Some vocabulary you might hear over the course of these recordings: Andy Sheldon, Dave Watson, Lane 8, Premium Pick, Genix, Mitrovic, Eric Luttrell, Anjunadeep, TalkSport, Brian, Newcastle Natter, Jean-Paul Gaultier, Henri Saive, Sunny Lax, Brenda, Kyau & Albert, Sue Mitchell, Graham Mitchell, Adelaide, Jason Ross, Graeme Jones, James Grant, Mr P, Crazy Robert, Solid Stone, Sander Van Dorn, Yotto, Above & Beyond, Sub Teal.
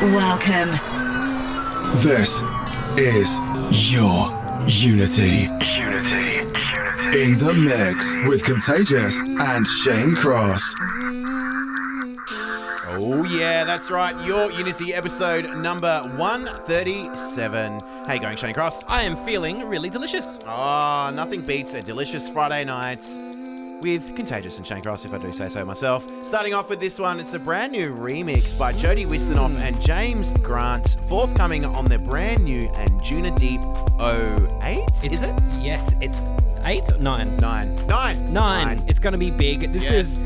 Welcome. This is your Unity. In the mix with Contagious and Shane Cross. Oh yeah, that's right. Your Unity episode number 137. How you going, Shane Cross? I am feeling really delicious. Ah, nothing beats a delicious Friday night with Contagious and Shane Cross, if I do say so myself. Starting off with this one, it's a brand new remix by Jody Wisternoff and James Grant, forthcoming on their brand new Anjunadeep 08, is it? Yes, it's 8 or 9? 9. It's going to be big. This is...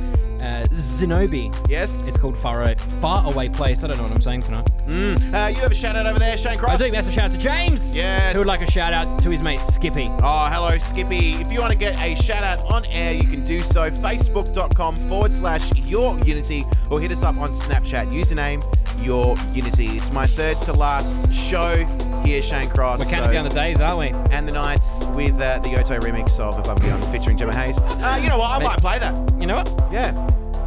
Zenobi. Yes. It's called Far Away Place. I don't know what I'm saying tonight. You have a shout out over there, Shane Cross? I think that's a shout out to James. Yes. Who would like a shout out to his mate Skippy. Oh, hello Skippy. If you want to get a shout out on air, you can do so. Facebook.com/YourUnity or hit us up on Snapchat. Username YourUnity. It's my third to last show here, Shane Cross. We're counting down the days, aren't we? And the nights with the Yotto remix of Above & Beyond featuring Gemma Hayes. You know what? I might play that. You know what? Yeah.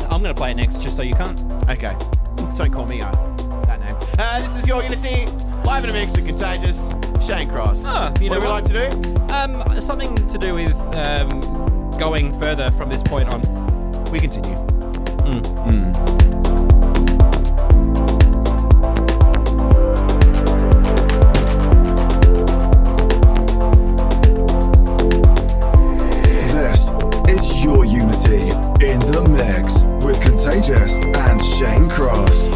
I'm going to play it next just so you can't. Okay. Don't call me that name. This is Your Unity, live in a mix with Contagious, Shane Cross. Oh, you know what do we like to do? Something to do with going further from this point on. We continue. It's Your Unity in the mix with Contagious and Shane Cross.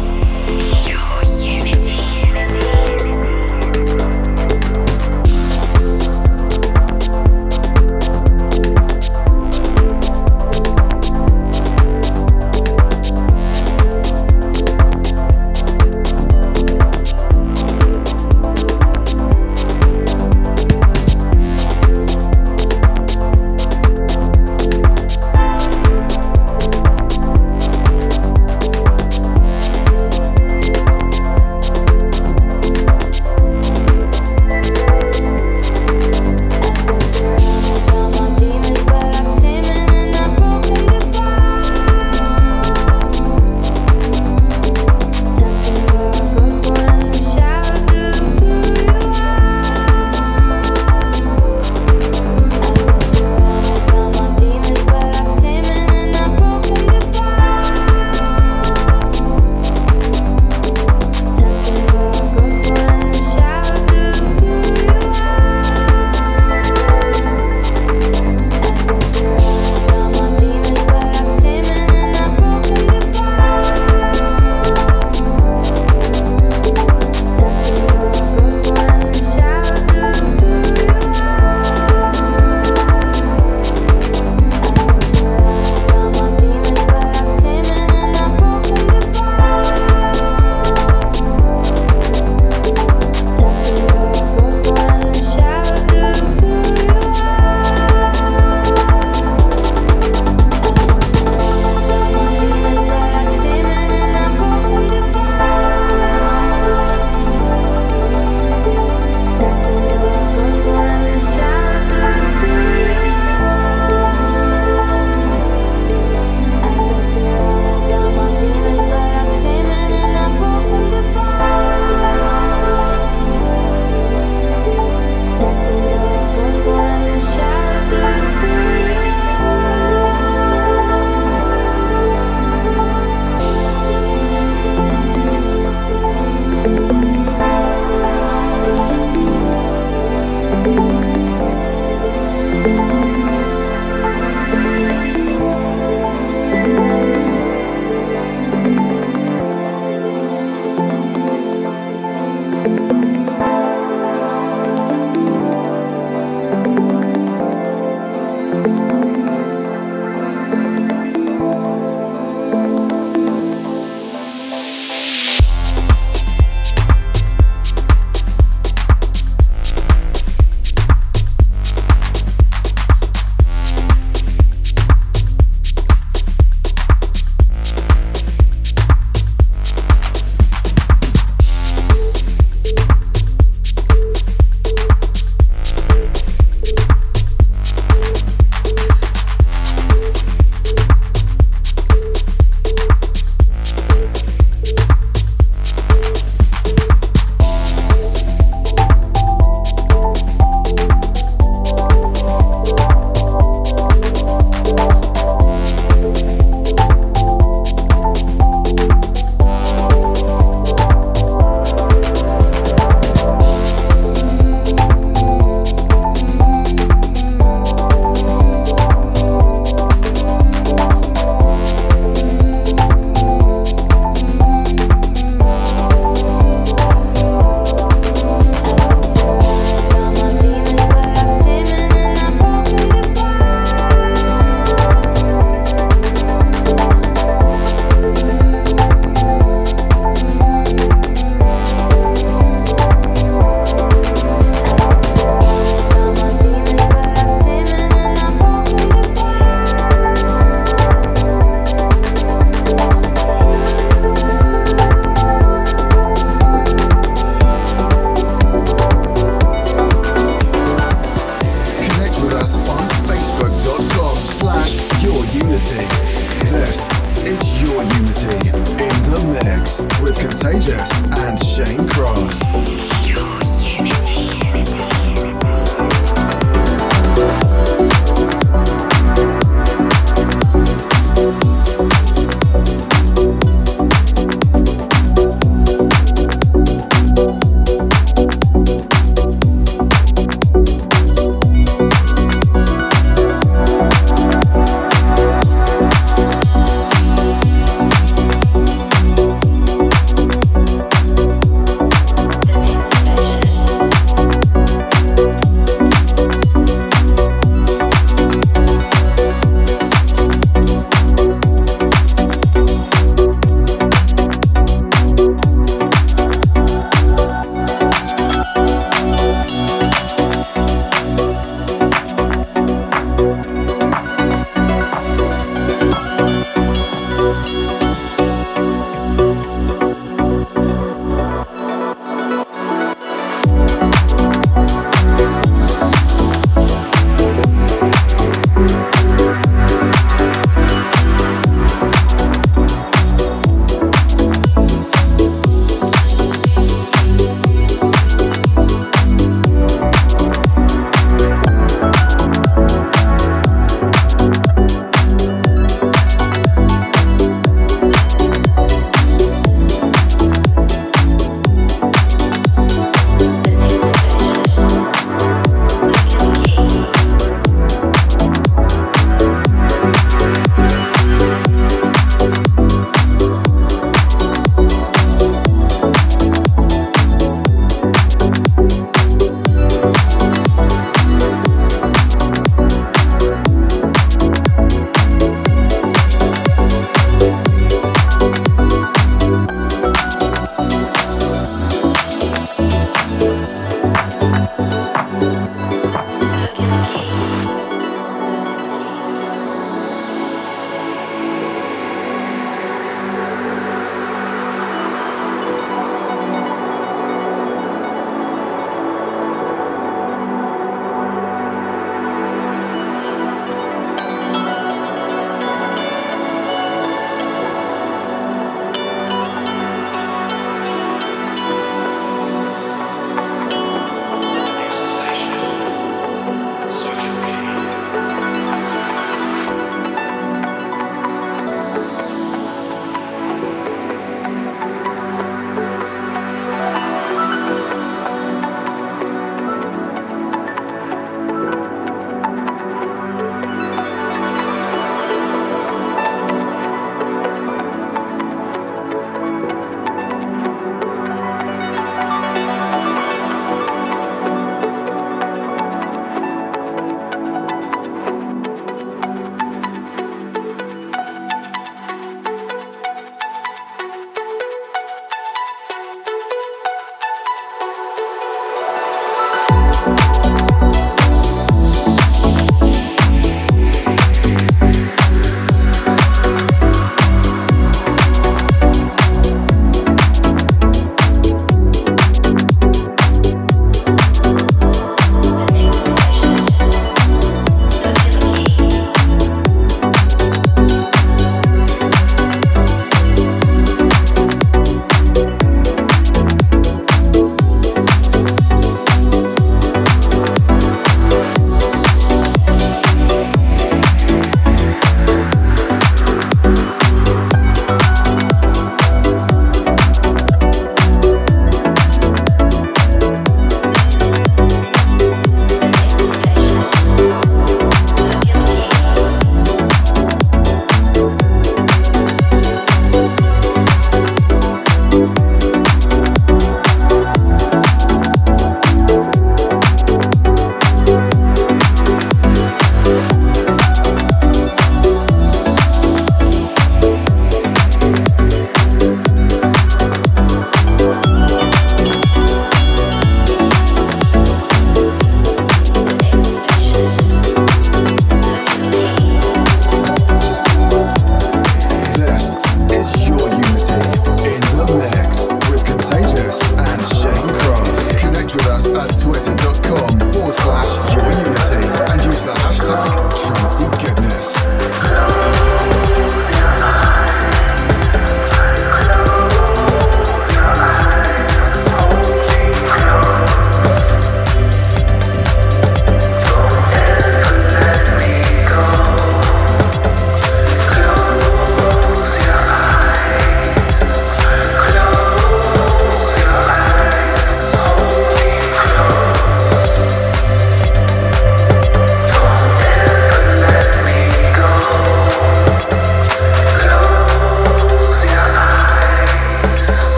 Contagious and Shane Cross.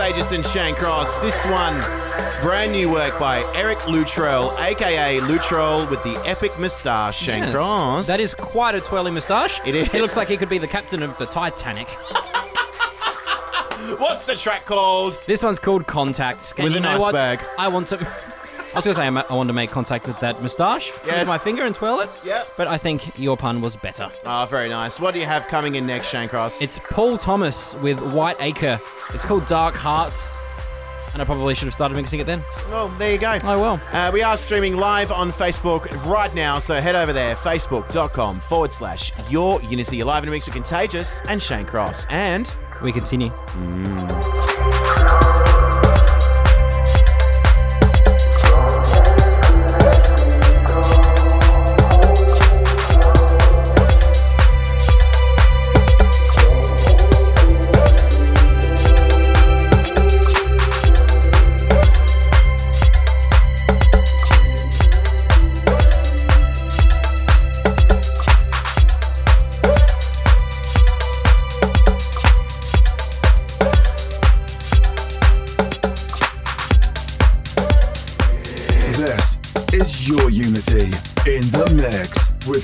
Contagious and Shane Cross. This one, brand new work by Eric Luttrell, a.k.a. Luttrell with the epic moustache, Shane Cross. That is quite a twirly moustache. It is. He looks like he could be the captain of the Titanic. What's the track called? This one's called Contact. And with an ice bag. I want to... I was going to say I want to make contact with that moustache with my finger and twirl it. Yep. But I think your pun was better. Oh, very nice. What do you have coming in next, Shane Cross? It's Paul Thomas with White-Akre. It's called Dark Hearts. And I probably should have started mixing it then. Well, there you go. I will. We are streaming live on Facebook right now, so head over there, facebook.com/ Your Unity. You're live in a mix with Contagious and Shane Cross. And we continue.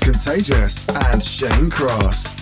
Contagious and Shane Cross.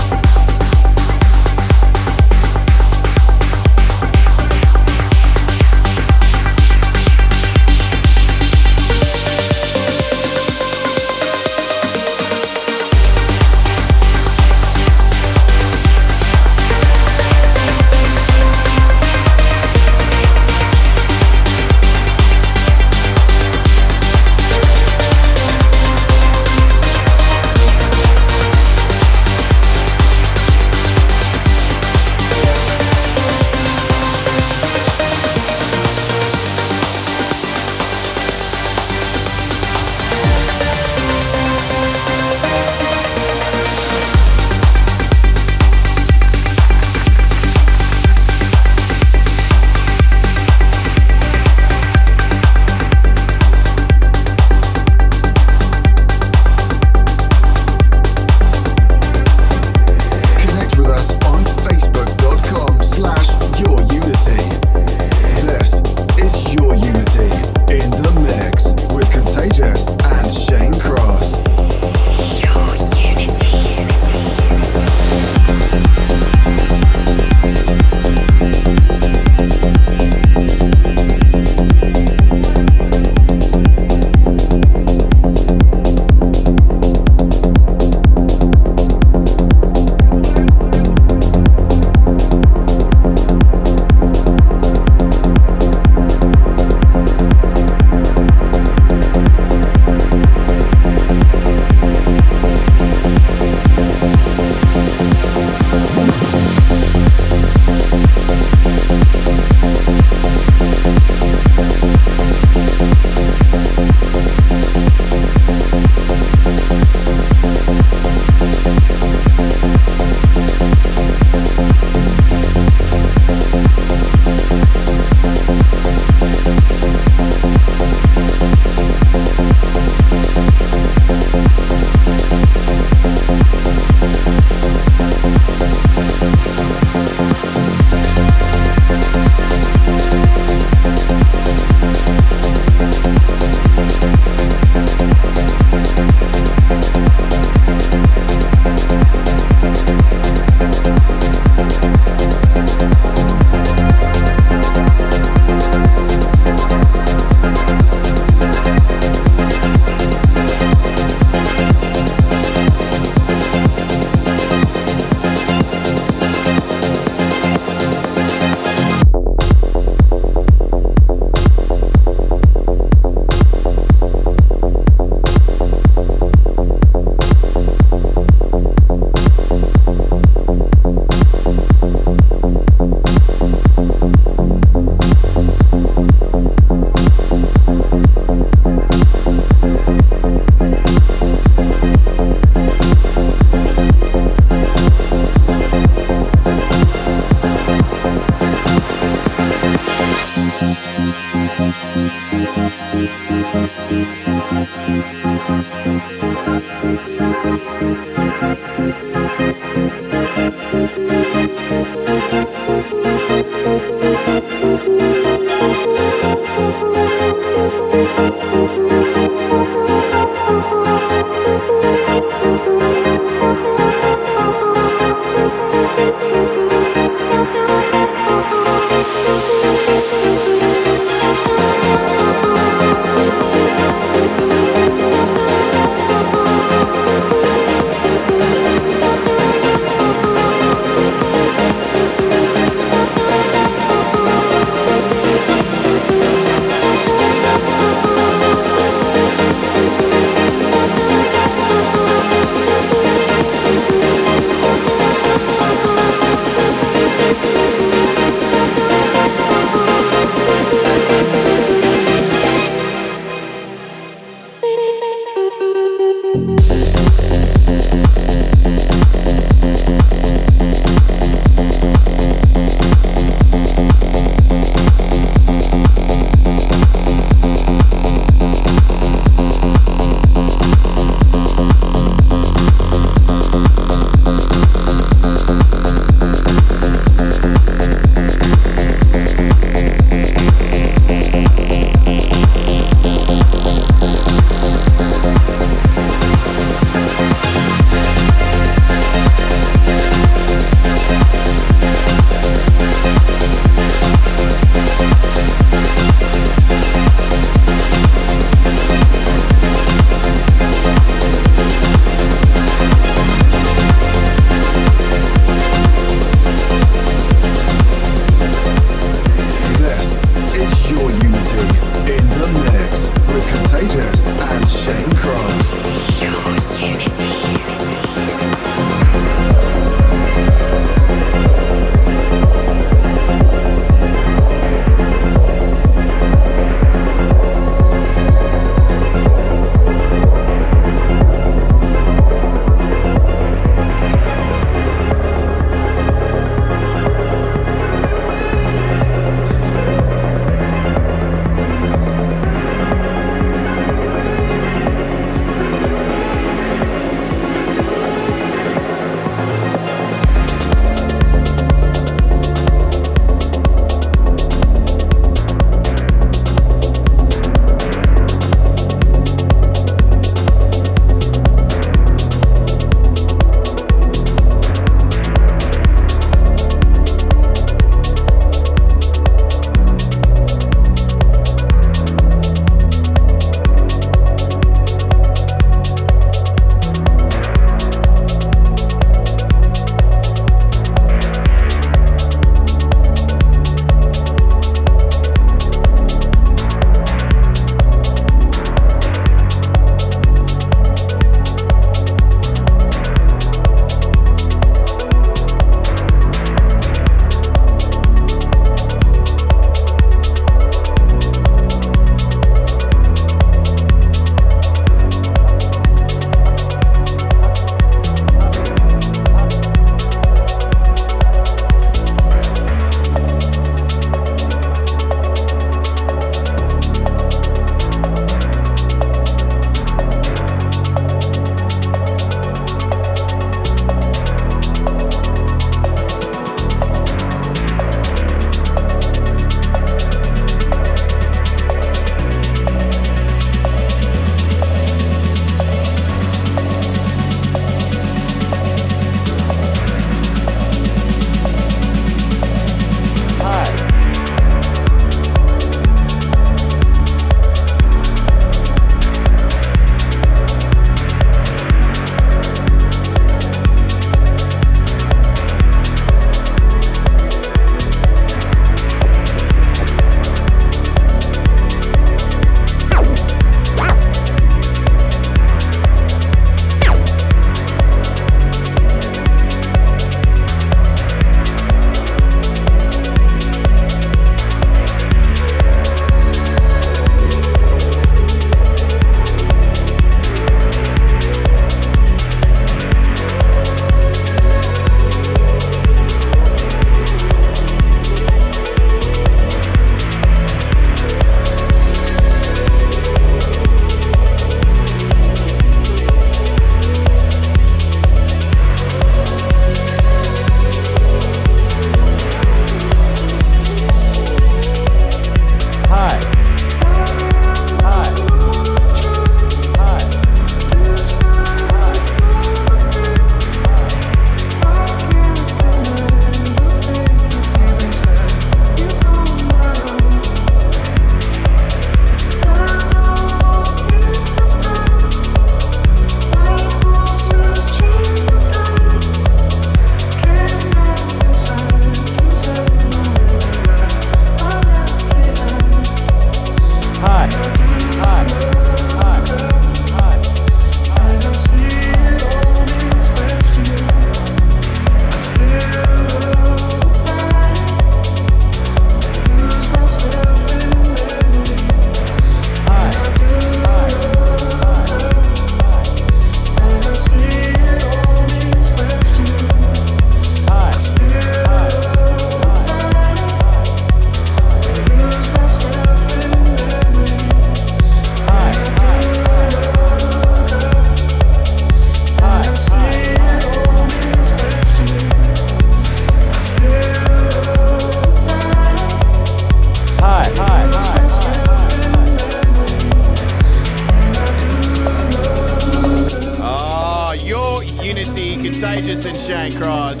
Contagious and Shane Cross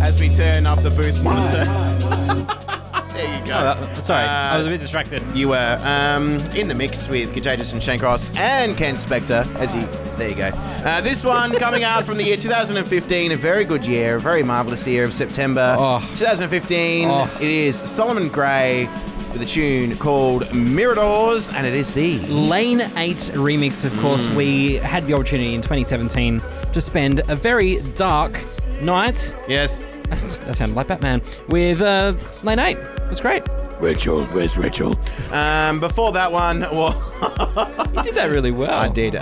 as we turn off the booth monitor. There you go. Sorry, I was a bit distracted. You were in the mix with Contagious and Shane Cross and Ken Spector as you... There you go. This one coming out from the year 2015, a very good year, a very marvellous year of September. 2015, it is Solomon Grey with a tune called Miradors, and it is the Lane 8 remix. Of course, we had the opportunity in 2017 to spend a very dark night. Yes. That sounded like Batman. With Lane 8. It was great. Rachel, where's Rachel? Before that one was... You did that really well. I did.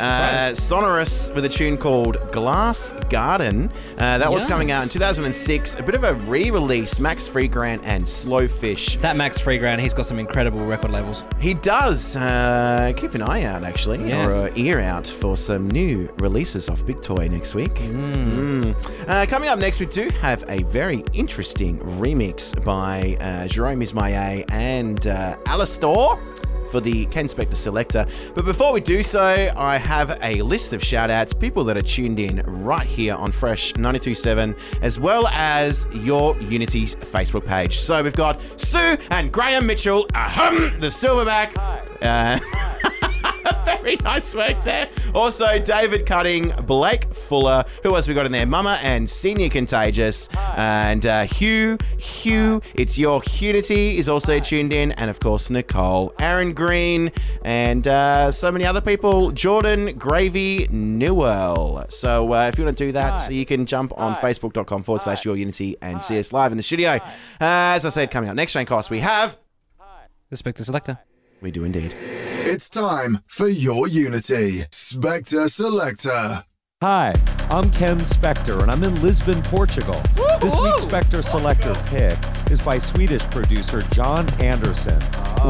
Sonorous with a tune called Glass Garden. That was coming out in 2006. A bit of a re-release, Max Freegrant and Slowfish. That Max Freegrant, he's got some incredible record labels. He does. Keep an eye out, actually, or an ear out for some new releases off Big Toy next week. Coming up next, we do have a very interesting remix by Jerome Isma-Ae and Alistair for the Ken Spector Selector. But before we do so, I have a list of shout-outs, people that are tuned in right here on Fresh 92.7, as well as your Unity's Facebook page. So we've got Sue and Graham Mitchell, the Silverback. Very nice work there. Also, David Cutting, Blake Fuller. Who else we got in there? Mama and Senior Contagious. And Hugh, it's your Unity, is also tuned in. And, of course, Nicole, Aaron Green, and so many other people. Jordan, Gravy, Newell. So if you want to do that, so you can jump on facebook.com/YourUnity and see us live in the studio. As I said, coming up next, Shane Cross, we have... The Spectre Selector. We do indeed. It's time for Your Unity, Spector Selector. Hi, I'm Ken Spector, and I'm in Lisbon, Portugal. Woo-hoo! This week's Spector Selector pick is by Swedish producer John Anderson,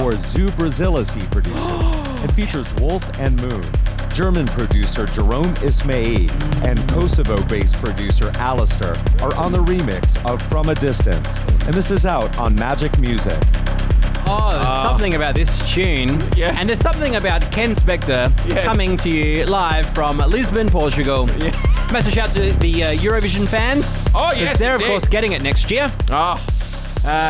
or Zoo Brazil as he produces, and features Wolf and Moon, German producer Jerome Isma-Ae, and Kosovo-based producer Alistair are on the remix of From a Distance, and this is out on Magic Music. Oh, there's something about this tune. Yes. And there's something about Ken Spector coming to you live from Lisbon, Portugal. Yeah. Massive shout to the Eurovision fans. Oh, yes. They're, of course, getting it next year. Oh.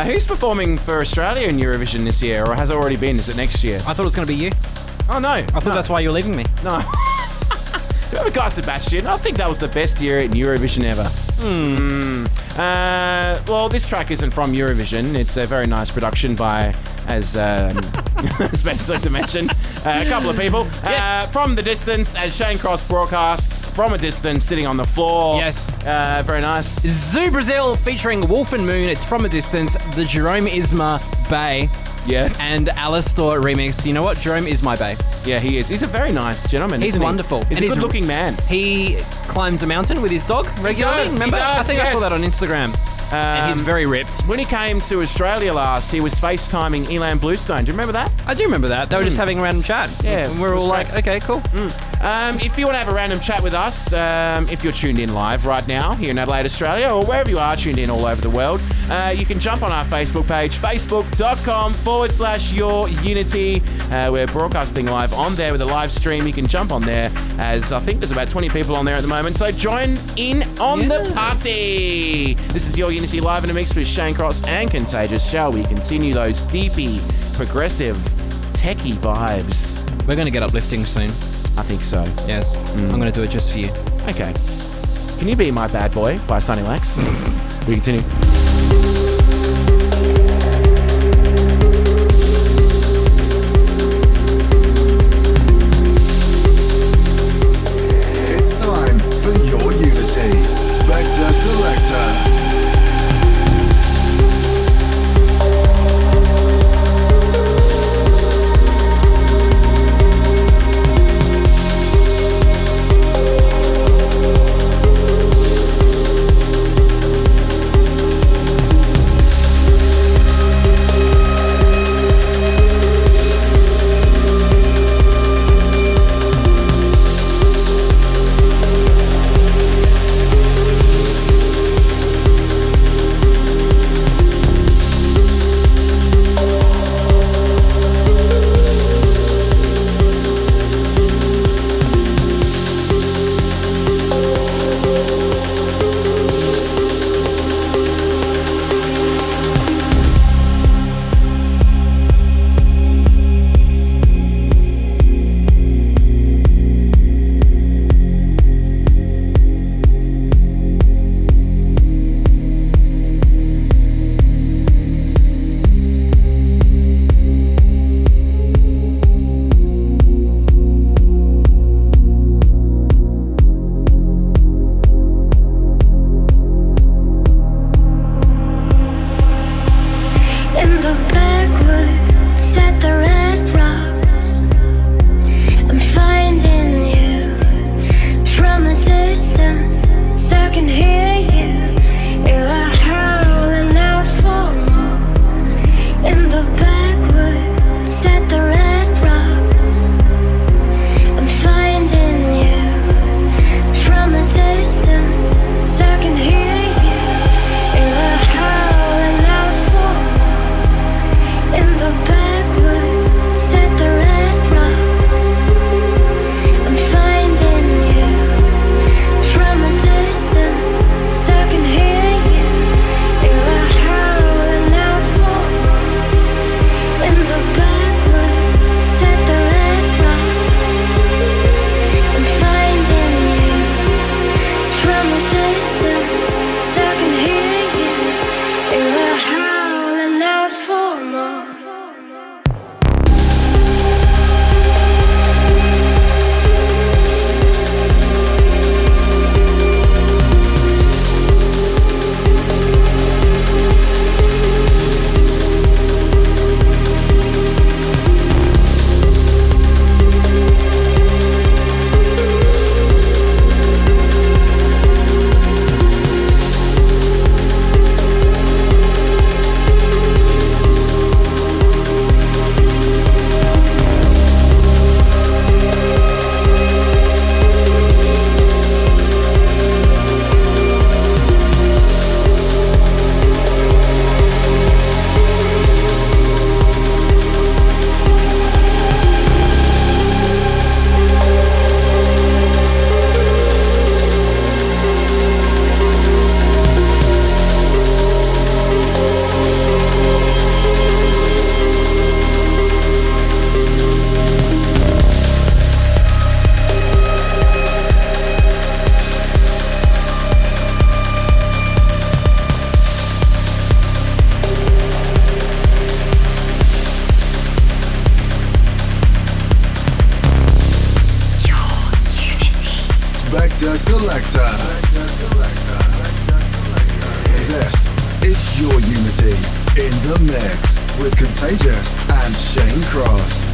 Who's performing for Australia in Eurovision this year, or has already been? Is it next year? I thought it was going to be you. Oh, no. I thought that's why you were leaving me. No. Guy Sebastian, I think that was the best year in Eurovision ever. Well, this track isn't from Eurovision. It's a very nice production by, as Spencer mentioned, a couple of people. From the Distance, as Shane Cross broadcasts, From a Distance, sitting on the floor. Yes. Very nice. Zoo Brazil featuring Wolf and Moon. It's From a Distance, the Jerome Isma-Ae. Yes. And Alistair remix. You know what? Jerome Isma-Ae. Yeah, he is. He's a very nice gentleman. He's wonderful. He's a good-looking man. He climbs a mountain with his dog regularly. Remember? I think I saw that on Instagram. And he's very ripped. When he came to Australia last, he was FaceTiming Ilan Bluestone. Do you remember that? I do remember that. They were just having a random chat. Yeah. And we're all like, okay, cool. If you want to have a random chat with us, if you're tuned in live right now here in Adelaide, Australia, or wherever you are tuned in all over the world, you can jump on our Facebook page, facebook.com/YourUnity. We're broadcasting live on there with a live stream. You can jump on there, as I think there's about 20 people on there at the moment. So join in on the party. This is Your Unity live in a mix with Shane Cross and Contagious. Shall we continue those deepy, progressive, techie vibes? We're going to get uplifting soon. I think so. Yes. I'm going to do it just for you. Okay. Can You Be My Bad Boy by Sunny Lax? We continue. Selector. This is your unity in the mix with Contagious and Shane Cross.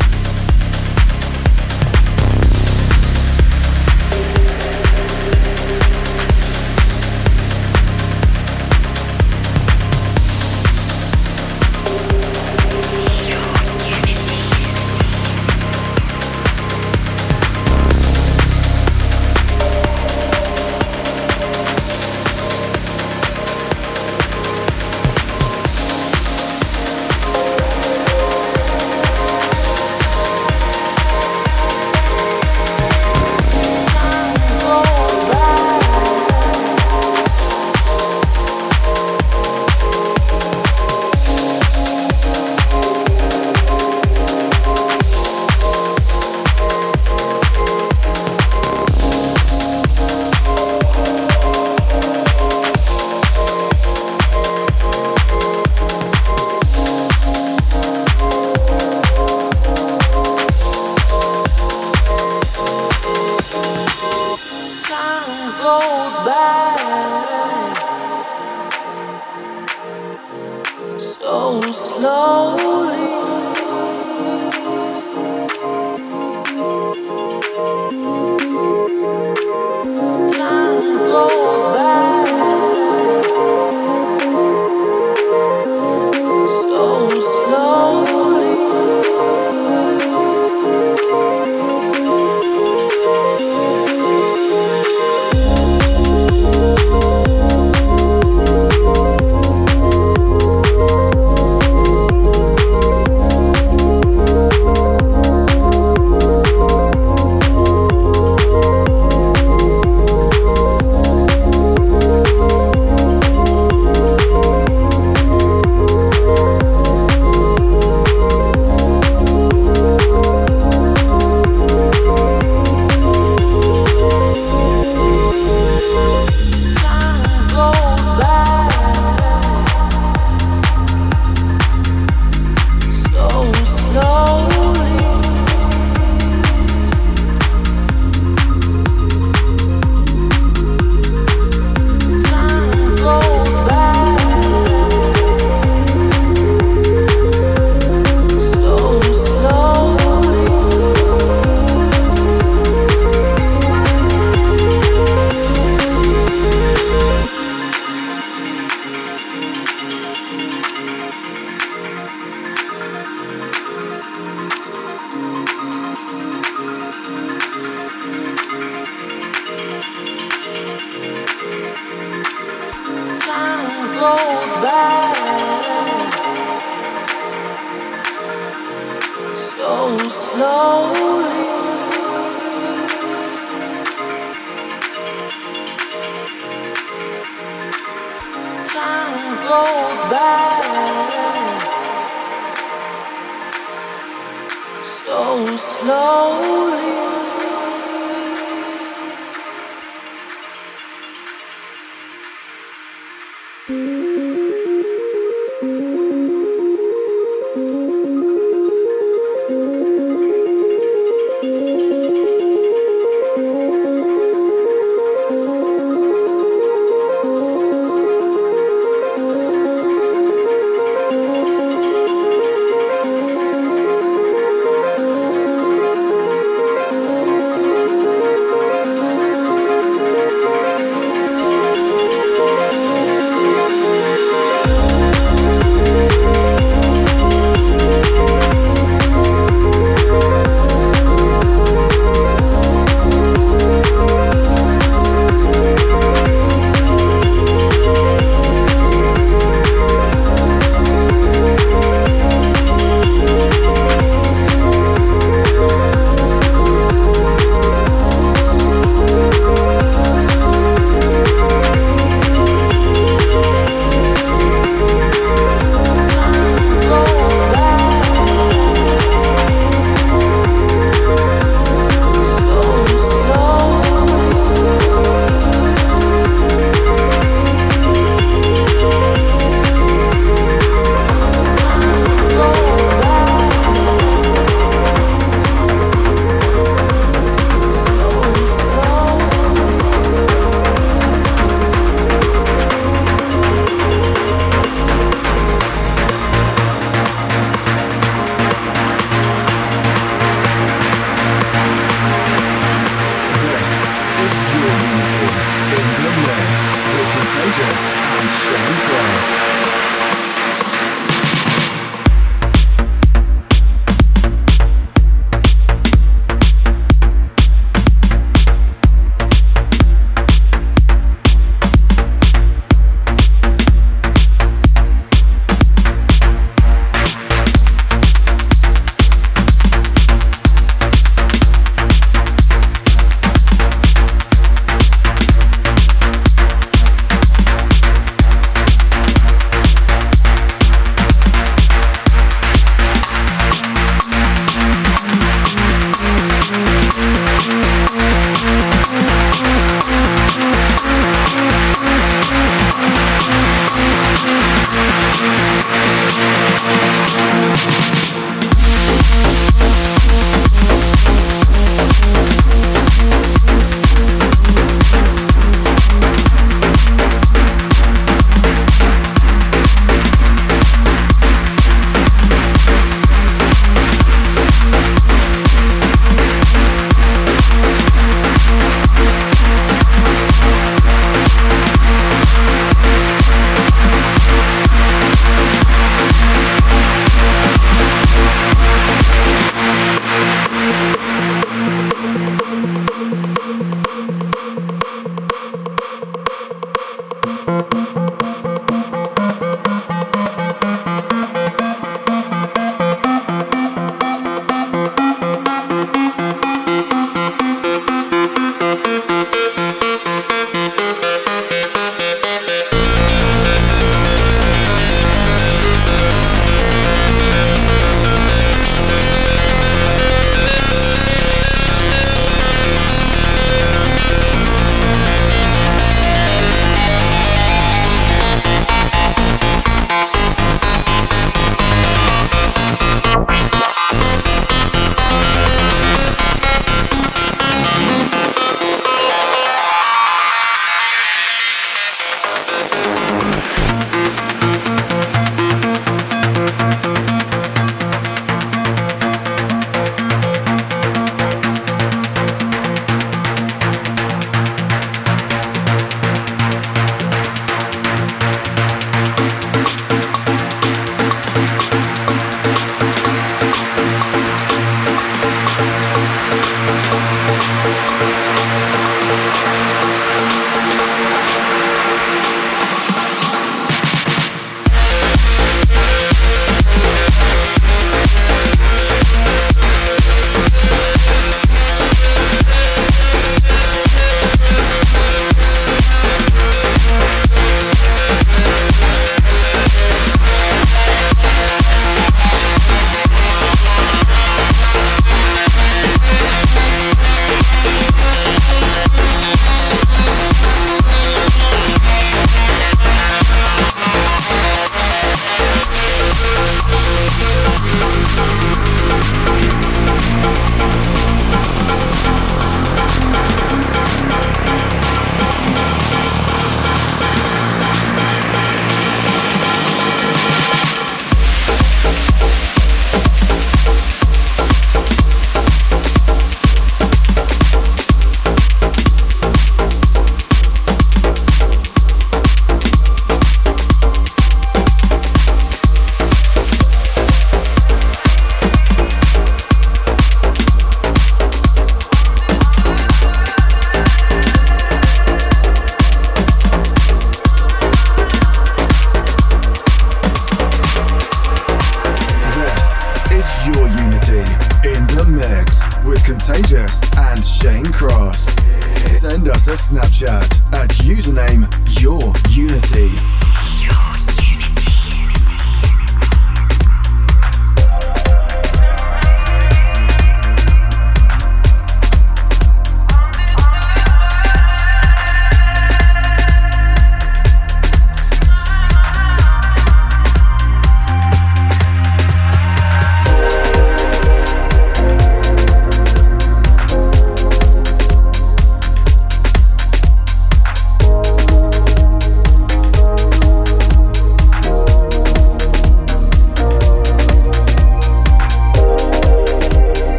Slowly. Contagious and Shane Cross.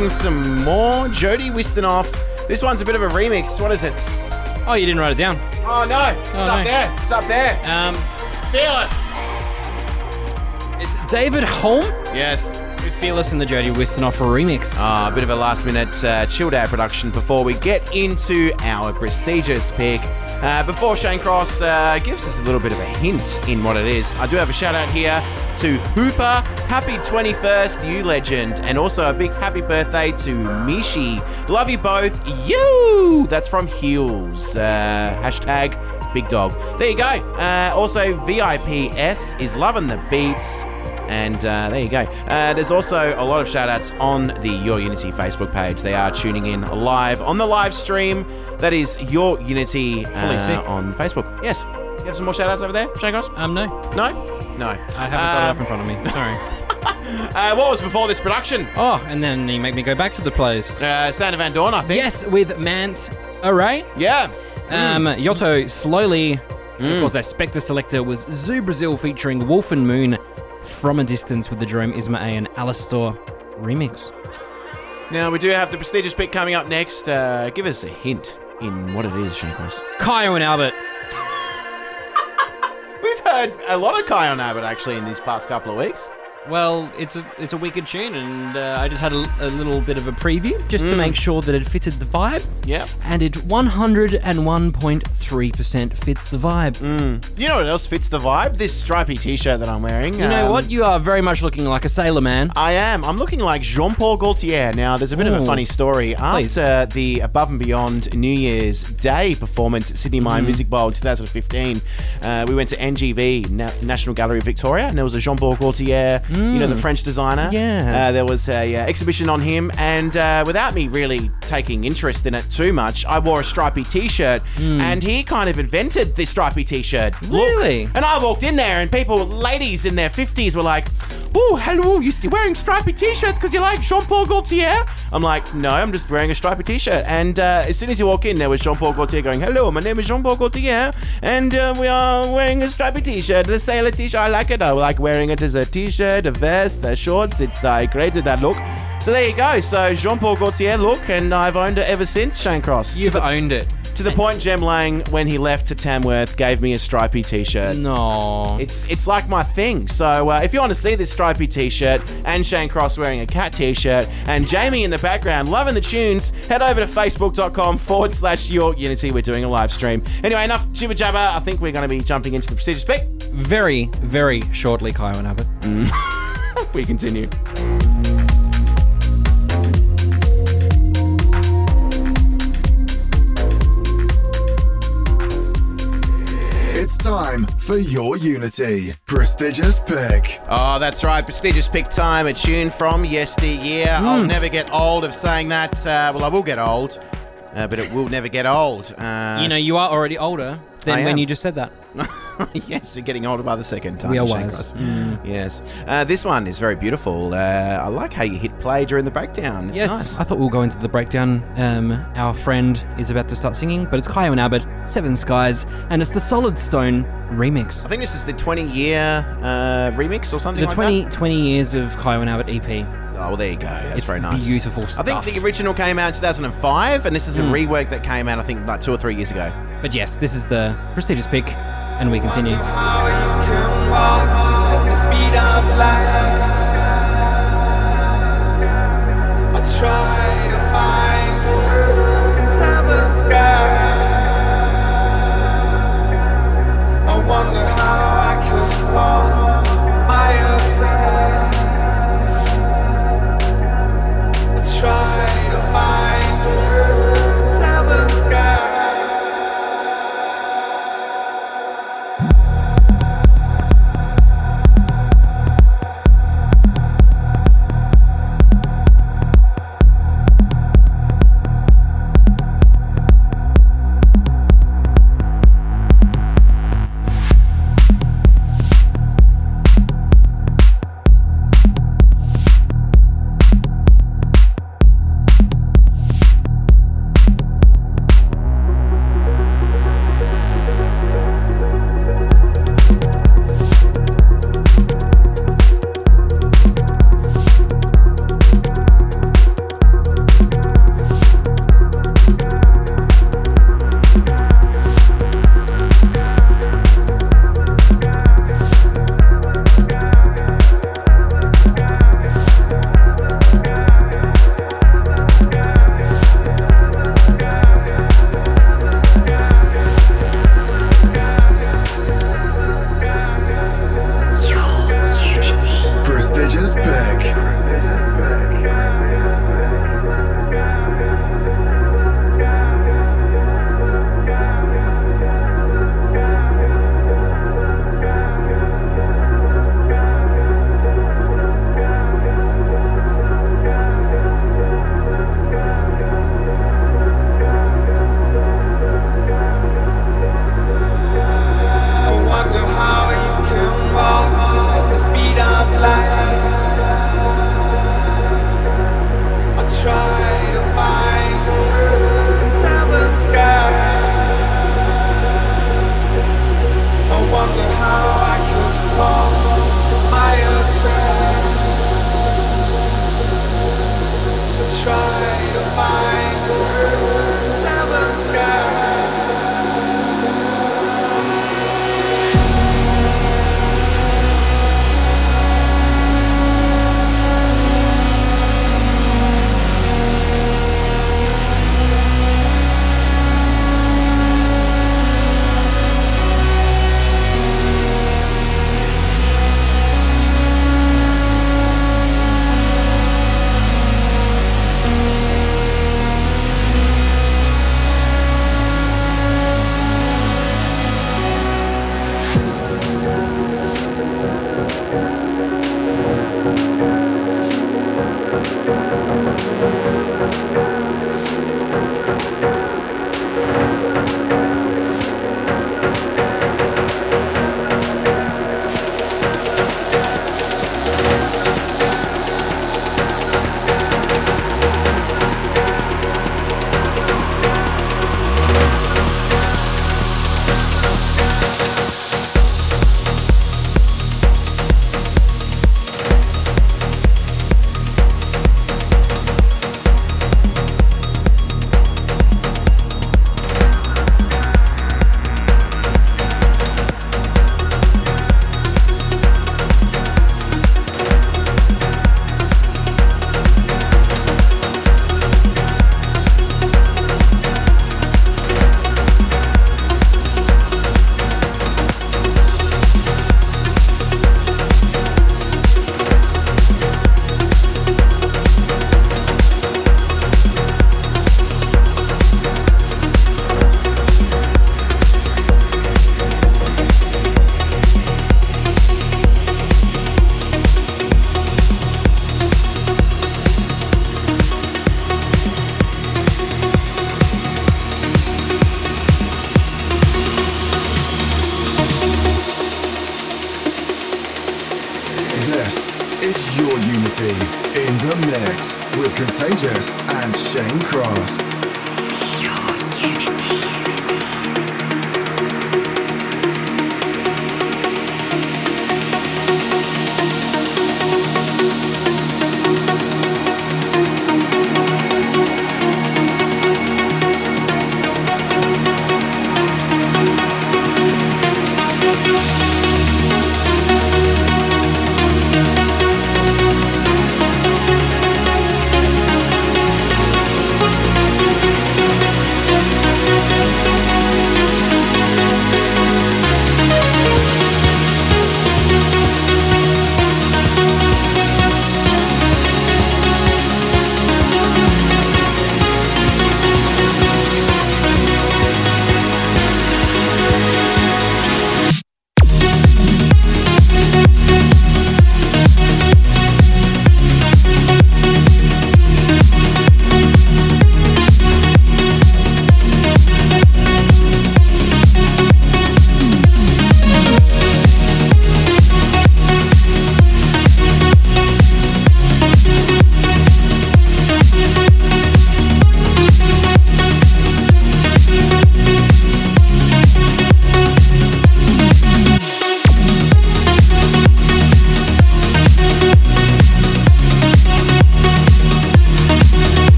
making some more. Jody Wisternoff. This one's a bit of a remix. What is it? Oh, you didn't write it down. Oh, no. It's up there. It's up there. Fearless. It's David Holm. Yes. With Fearless and the Jody Wisternoff remix. A bit of a last-minute chilled-out production before we get into our prestigious pick. Before Shane Cross gives us a little bit of a hint in what it is, I do have a shout-out here to Hooper. Happy 21st, you legend. And also a big happy birthday to Mishi. Love you both. You! That's from Heels. Hashtag Big Dog. There you go. Also, VIPS is loving the beats. And there you go. There's also a lot of shout-outs on the Your Unity Facebook page. They are tuning in live on the live stream. That is Your Unity on Facebook. Yes. You have some more shout-outs over there, Shane Cross? No. No? No. I haven't got it up in front of me. Sorry. What was before this production? Oh, and then you make me go back to the playlist. Sander Van Dorn, I think. Yes, with Mant Array. Yeah. Yotto, Slowly. Of course, our Spectre selector was Zoo Brazil featuring Wolf and Moon. From a Distance with the Jerome Isma-Ae and Alistair remix. Now, we do have the prestigious pick coming up next. Give us a hint in what it is, Shane Cross. Kyau and Albert. We've heard a lot of Kyau and Albert, actually, in these past couple of weeks. Well, it's a wicked tune, and I just had a little bit of a preview just to make sure that it fitted the vibe. Yeah. And it 101.3% fits the vibe. You know what else fits the vibe? This stripy T-shirt that I'm wearing. You know what? You are very much looking like a sailor man. I am. I'm looking like Jean-Paul Gaultier. Now, there's a bit of a funny story. After the Above and Beyond New Year's Day performance at Sydney Mine Music Bowl in 2015, we went to NGV, National Gallery Victoria, and there was a Jean-Paul Gaultier... You know, the French designer. Yeah. There was an exhibition on him, and without me really taking interest in it too much, I wore a stripy T-shirt, and he kind of invented the stripy T-shirt look. Really? And I walked in there, and people, ladies in their 50s, were like, "Oh, hello, you're still wearing stripy T-shirts because you like Jean-Paul Gaultier?" I'm like, "No, I'm just wearing a stripy T-shirt." And as soon as you walk in, there was Jean-Paul Gaultier going, "Hello, my name is Jean-Paul Gaultier, and we are wearing a stripy T-shirt, the sailor T-shirt. I like it. I like wearing it as a T-shirt, a vest, a shorts. It's created that look." So there you go. So Jean-Paul Gaultier look, and I've owned it ever since, Shane Cross. You've owned it. To the point Gem Lang, when he left to Tamworth, gave me a stripy T-shirt. No. It's like my thing. So if you want to see this stripy T-shirt and Shane Cross wearing a cat T-shirt and Jamie in the background loving the tunes, head over to facebook.com/YourUnity. We're doing a live stream. Anyway, enough jibber jabber. I think we're going to be jumping into the prestigious pick. Very, very shortly, Kyau and Albert. We continue. Time for Your Unity prestigious pick. Oh, that's right, prestigious pick time. A tune from yesteryear. I'll never get old of saying that. Well, I will get old, but it will never get old. You know, you are already older than when you just said that. Yes, you're getting older by the second time. We are wise. Yes. This one is very beautiful. I like how you hit play during the breakdown. It's nice. I thought we'll go into the breakdown. Our friend is about to start singing, but it's Kyau and Albert, Seven Skies, and it's the Solid Stone remix. I think this is the 20-year remix or something like that. The 20 years of Kyau and Albert EP. Oh, well, there you go. That's it's very nice. Beautiful stuff. I think the original came out in 2005, and this is a rework that came out, I think, like 2 or 3 years ago. But yes, this is the prestigious pick. And we continue. How you can walk at the speed of light. I'll try to find you in seven skies. I wonder how I could fall by your side. I'll try to find you in seven skies. Business. It's your unity in the mix with Contagious and Shane Cross.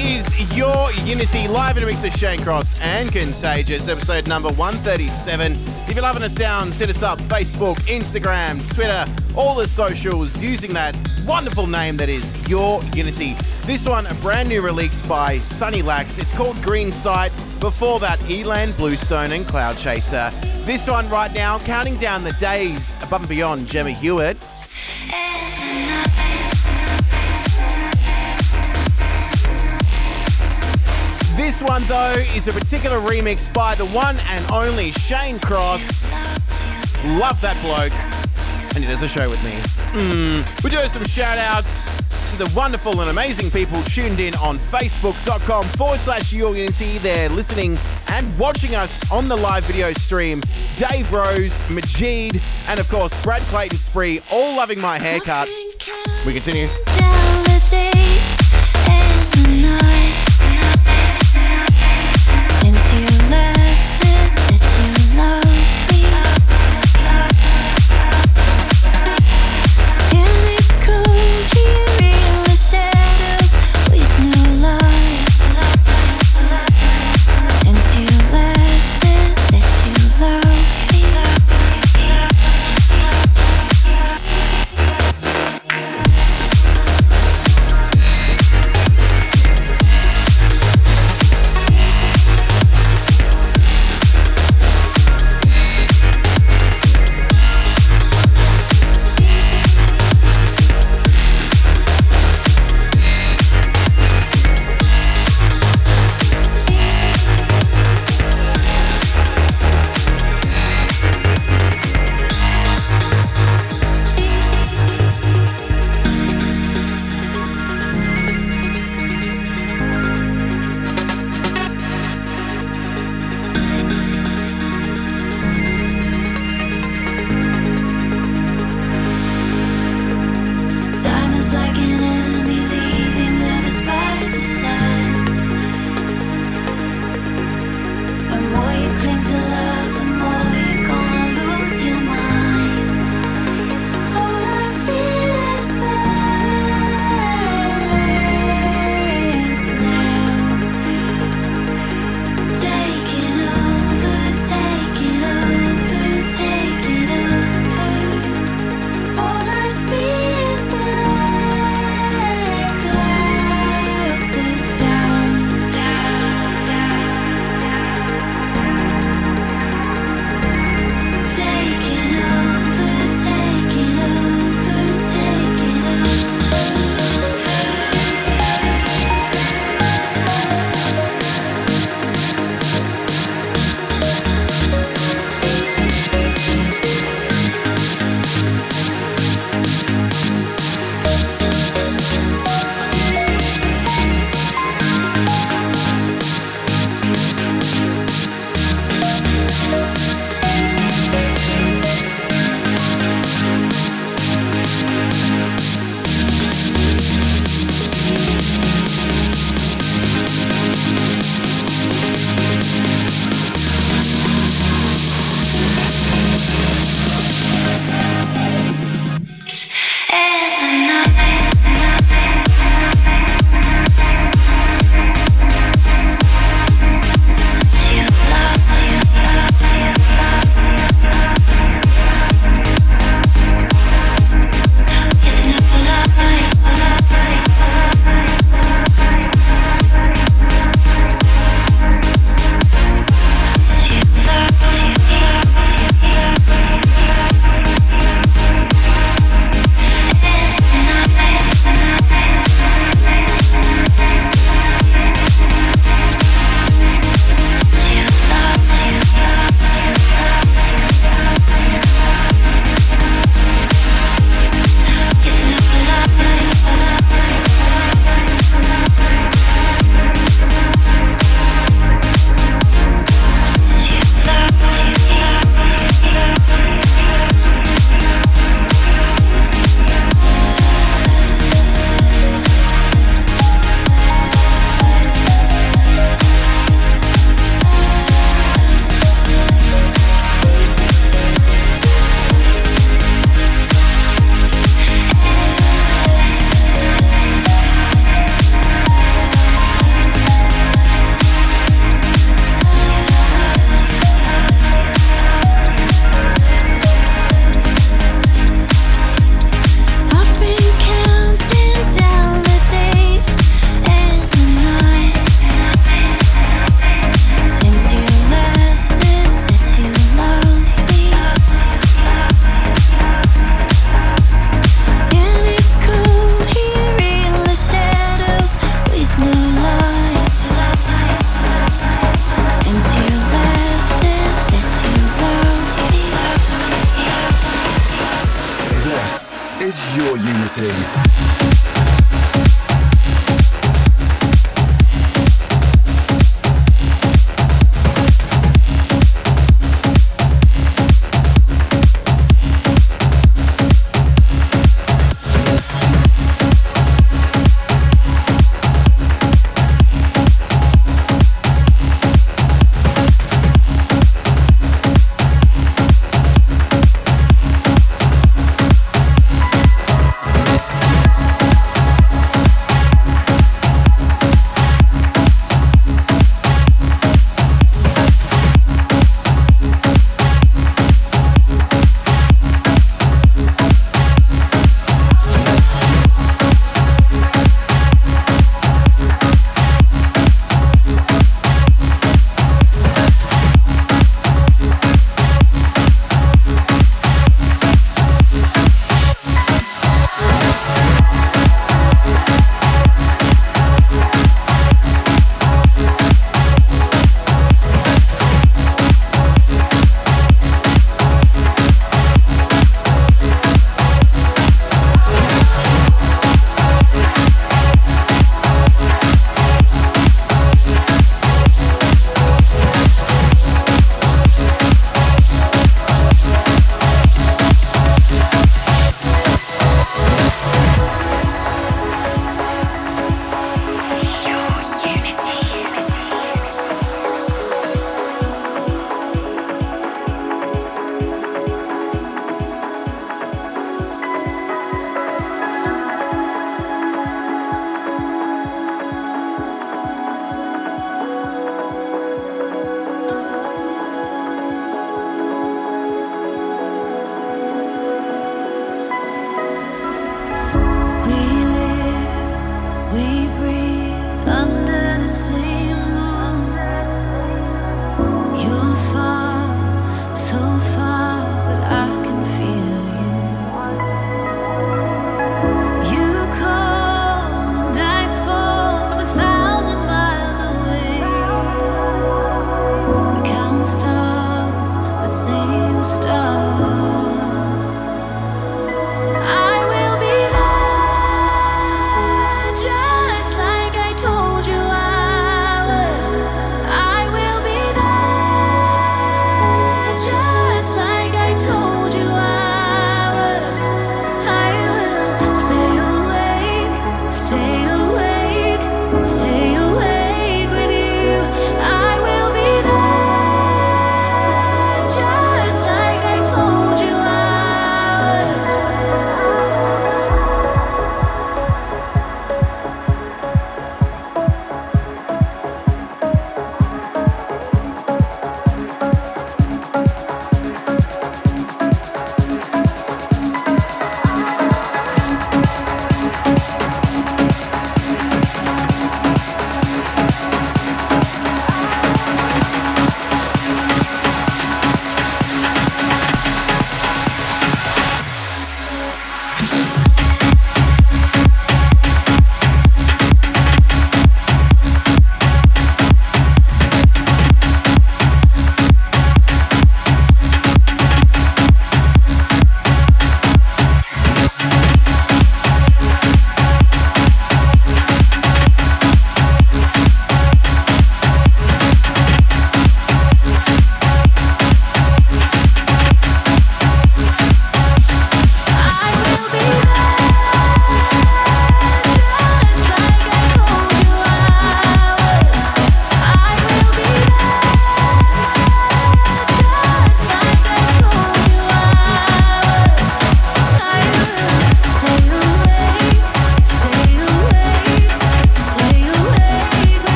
is your Unity live in a mix with Shane Cross and Contagious, episode number 137. If you're loving the sound, hit us up, Facebook, Instagram, Twitter, all the socials using that wonderful name that is Your Unity. This one, a brand new release by Sunny Lax. It's called Green Sight. Before that, Ilan Bluestone and Cloud Chaser. This one right now, counting down the days, Above and Beyond, Gemma Hewitt. This one, though, is a particular remix by the one and only Shane Cross. Love that bloke. And he does a show with me. We do have some shout-outs to the wonderful and amazing people tuned in on facebook.com/YourUnity. They're listening and watching us on the live video stream. Dave Rose, Majid, and, of course, Brad Clayton Spree, all loving my haircut. We continue.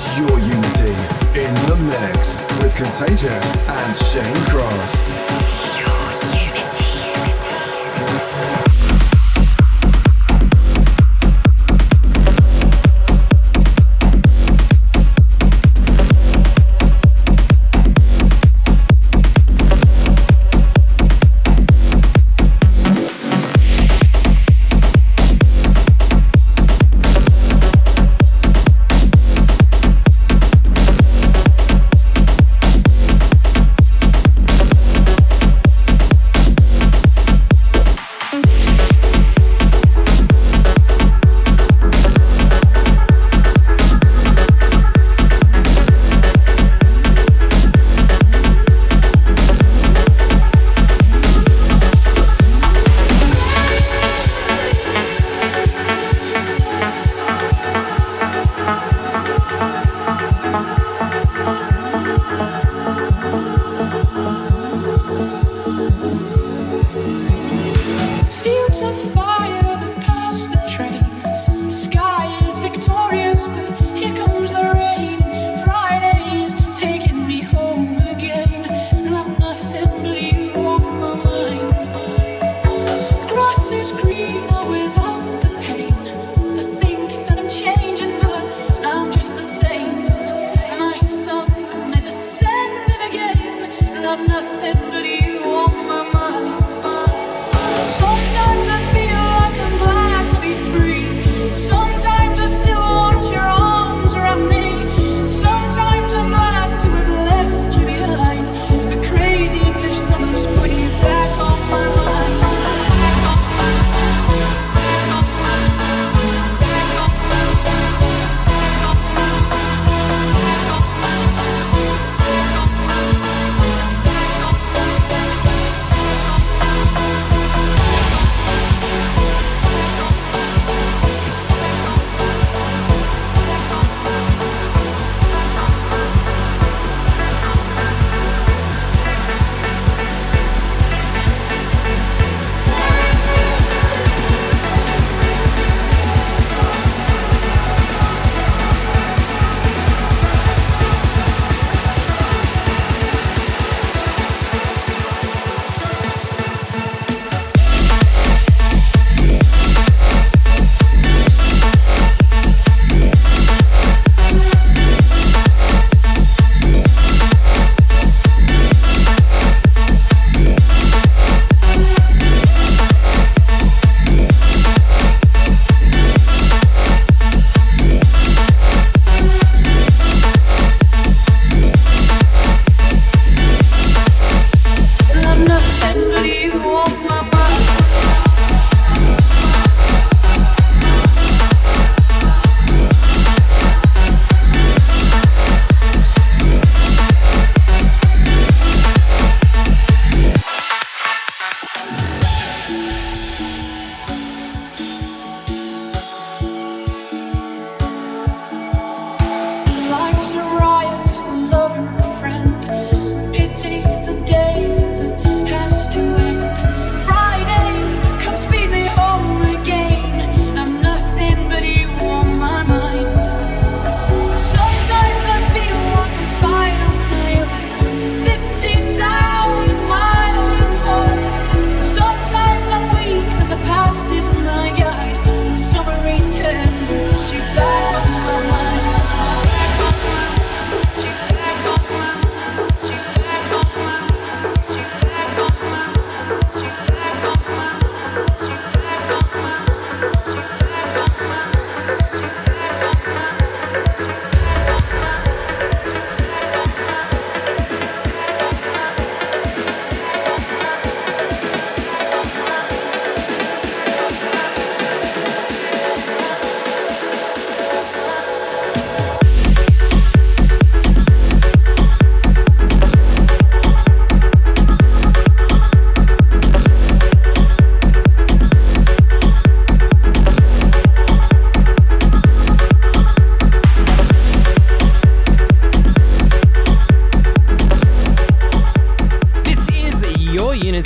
It's your unity in the mix with Contagious and Shane Cross.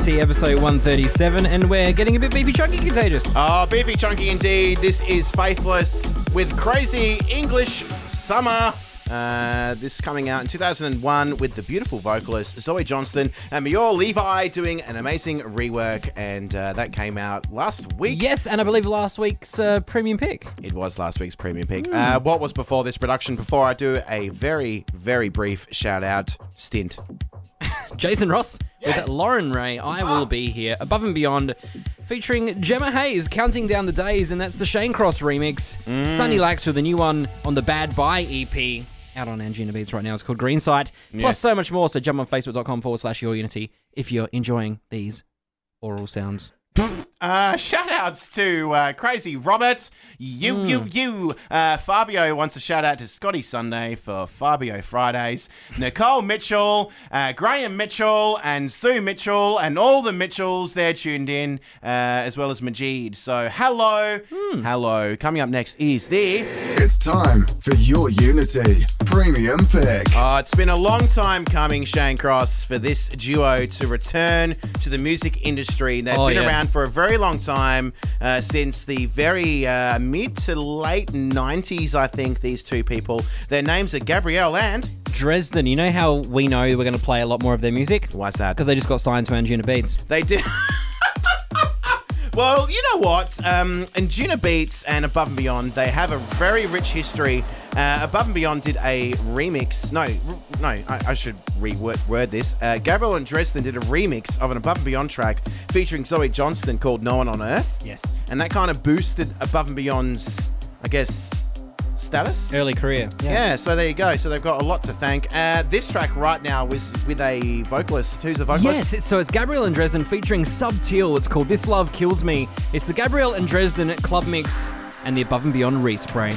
Episode 137, and we're getting a bit beefy chunky, Contagious. Oh, beefy chunky indeed. This is Faithless with Crazy English Summer. This coming out in 2001 with the beautiful vocalist Zoë Johnston and Mayor Levi doing an amazing rework, and that came out last week. Yes, and I believe last week's premium pick. It was last week's premium pick. What was before this production? Before I do a very, very brief shout out stint. Jason Ross with Lauren Ray, I Will Be Here, Above and Beyond, featuring Gemma Hayes, Counting Down the Days, and that's the Shane Cross remix. Sunny Lax with a new one on the Bad Bye EP, out on Anjunadeep right now. It's called Greensight, plus so much more, so jump on facebook.com/YourUnity if you're enjoying these oral sounds. Shout-outs to Crazy Robert. Fabio wants a shout-out to Scotty Sunday for Fabio Fridays. Nicole Mitchell, Graham Mitchell, and Sue Mitchell, and all the Mitchells, they're tuned in, as well as Majid. So, hello. Coming up next is It's time for Your Unity Premium Pick. Oh, it's been a long time coming, Shane Cross, for this duo to return to the music industry. They've been around for a very long time, since the very mid to late 90s, I think, these two people. Their names are Gabriel and Dresden. You know how we know we're going to play a lot more of their music? Why's that? Because they just got signed to Anjunadeep. They did. Well, you know what? Anjunadeep and Above and Beyond, they have a very rich history. Above and Beyond did a remix. I should reword this. Gabriel and Dresden did a remix of an Above and Beyond track featuring Zoë Johnston called No One on Earth. Yes. And that kind of boosted Above and Beyond's, I guess, status? Early career. Yeah, so there you go. So they've got a lot to thank. This track right now was with a vocalist. Who's the vocalist? Yes, it's Gabriel and Dresden featuring Sub Teal. It's called This Love Kills Me. It's the Gabriel and Dresden Club Mix and the Above and Beyond Respray.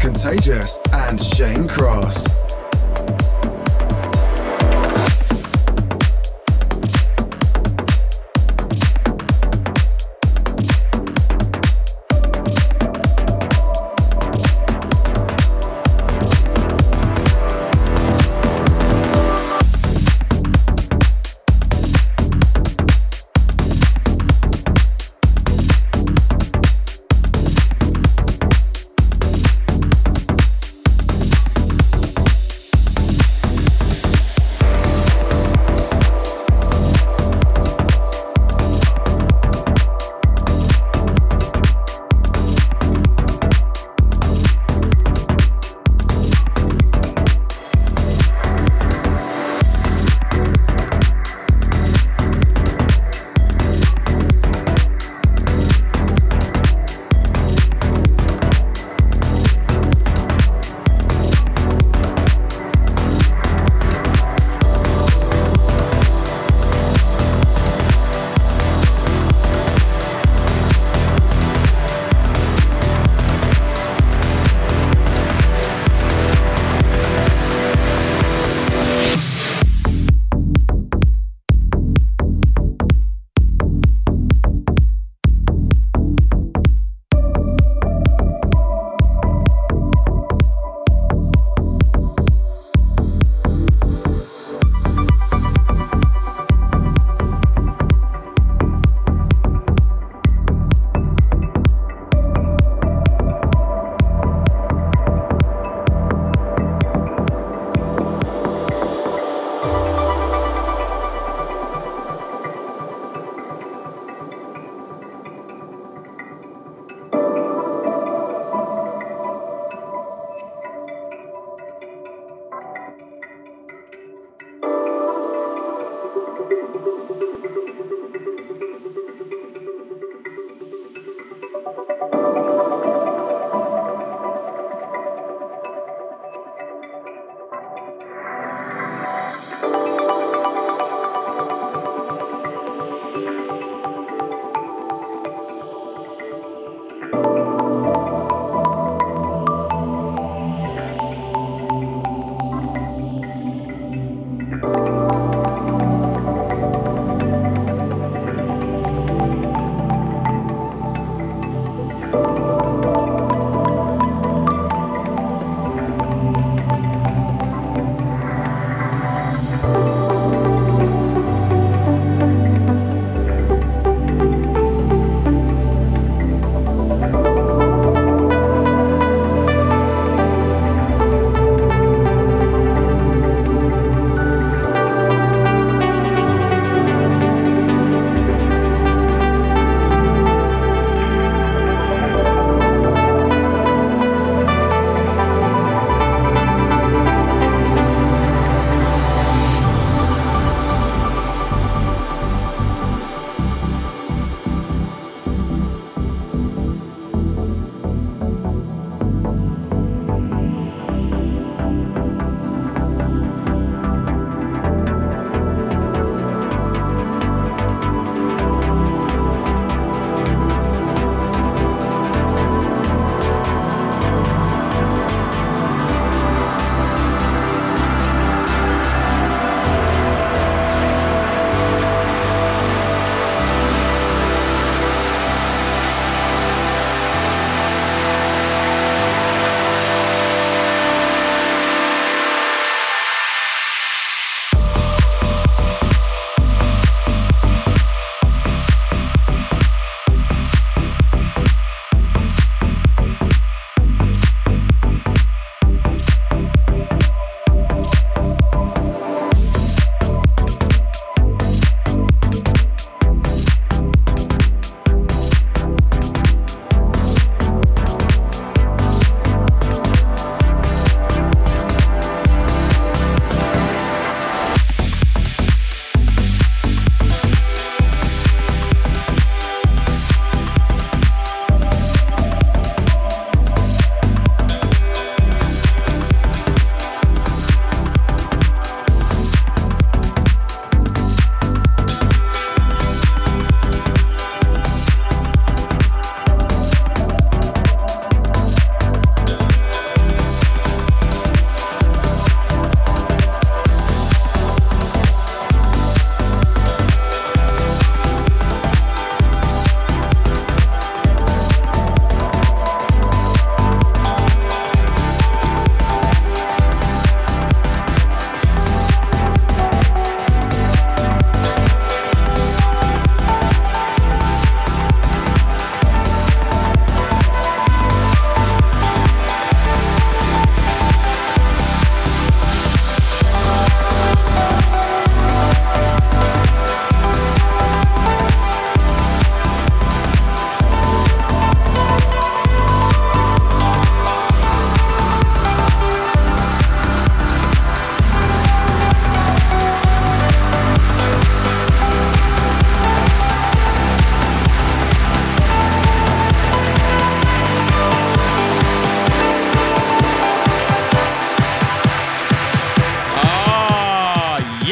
Contagious and Shane Cross.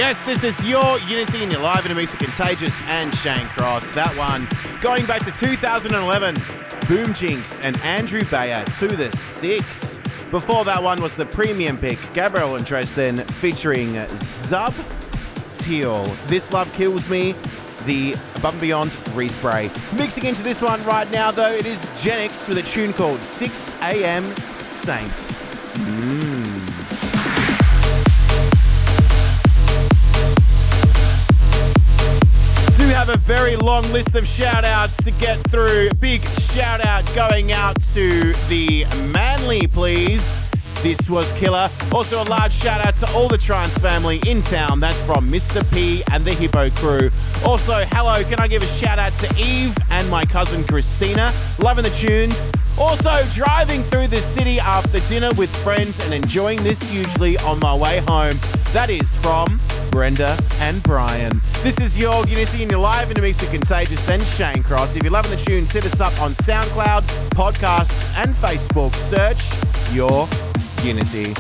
Yes, this is your Unity, and you're live in a mix with Contagious and Shane Cross. That one going back to 2011, Boom Jinx and Andrew Bayer, To the Six. Before that one was the premium pick, Gabriel and Dresden featuring Sub Teal, This Love Kills Me, the Above and Beyond Respray. Mixing into this one right now, though, it is Genix with a tune called 6am Saints. Do have a very long list of shout-outs to get through. Big shout-out going out to the Manly, please. This was killer. Also a large shout out to all the Trance family in town. That's from Mr. P and the Hippo crew. Also, hello, can I give a shout out to Eve and my cousin Christina? Loving the tunes. Also, driving through the city after dinner with friends and enjoying this hugely on my way home. That is from Brenda and Brian. This is your Unity, and you're live in a mix of Contagious and Shane Cross. If you're loving the tunes, hit us up on SoundCloud, podcasts, and Facebook. Search your Unity.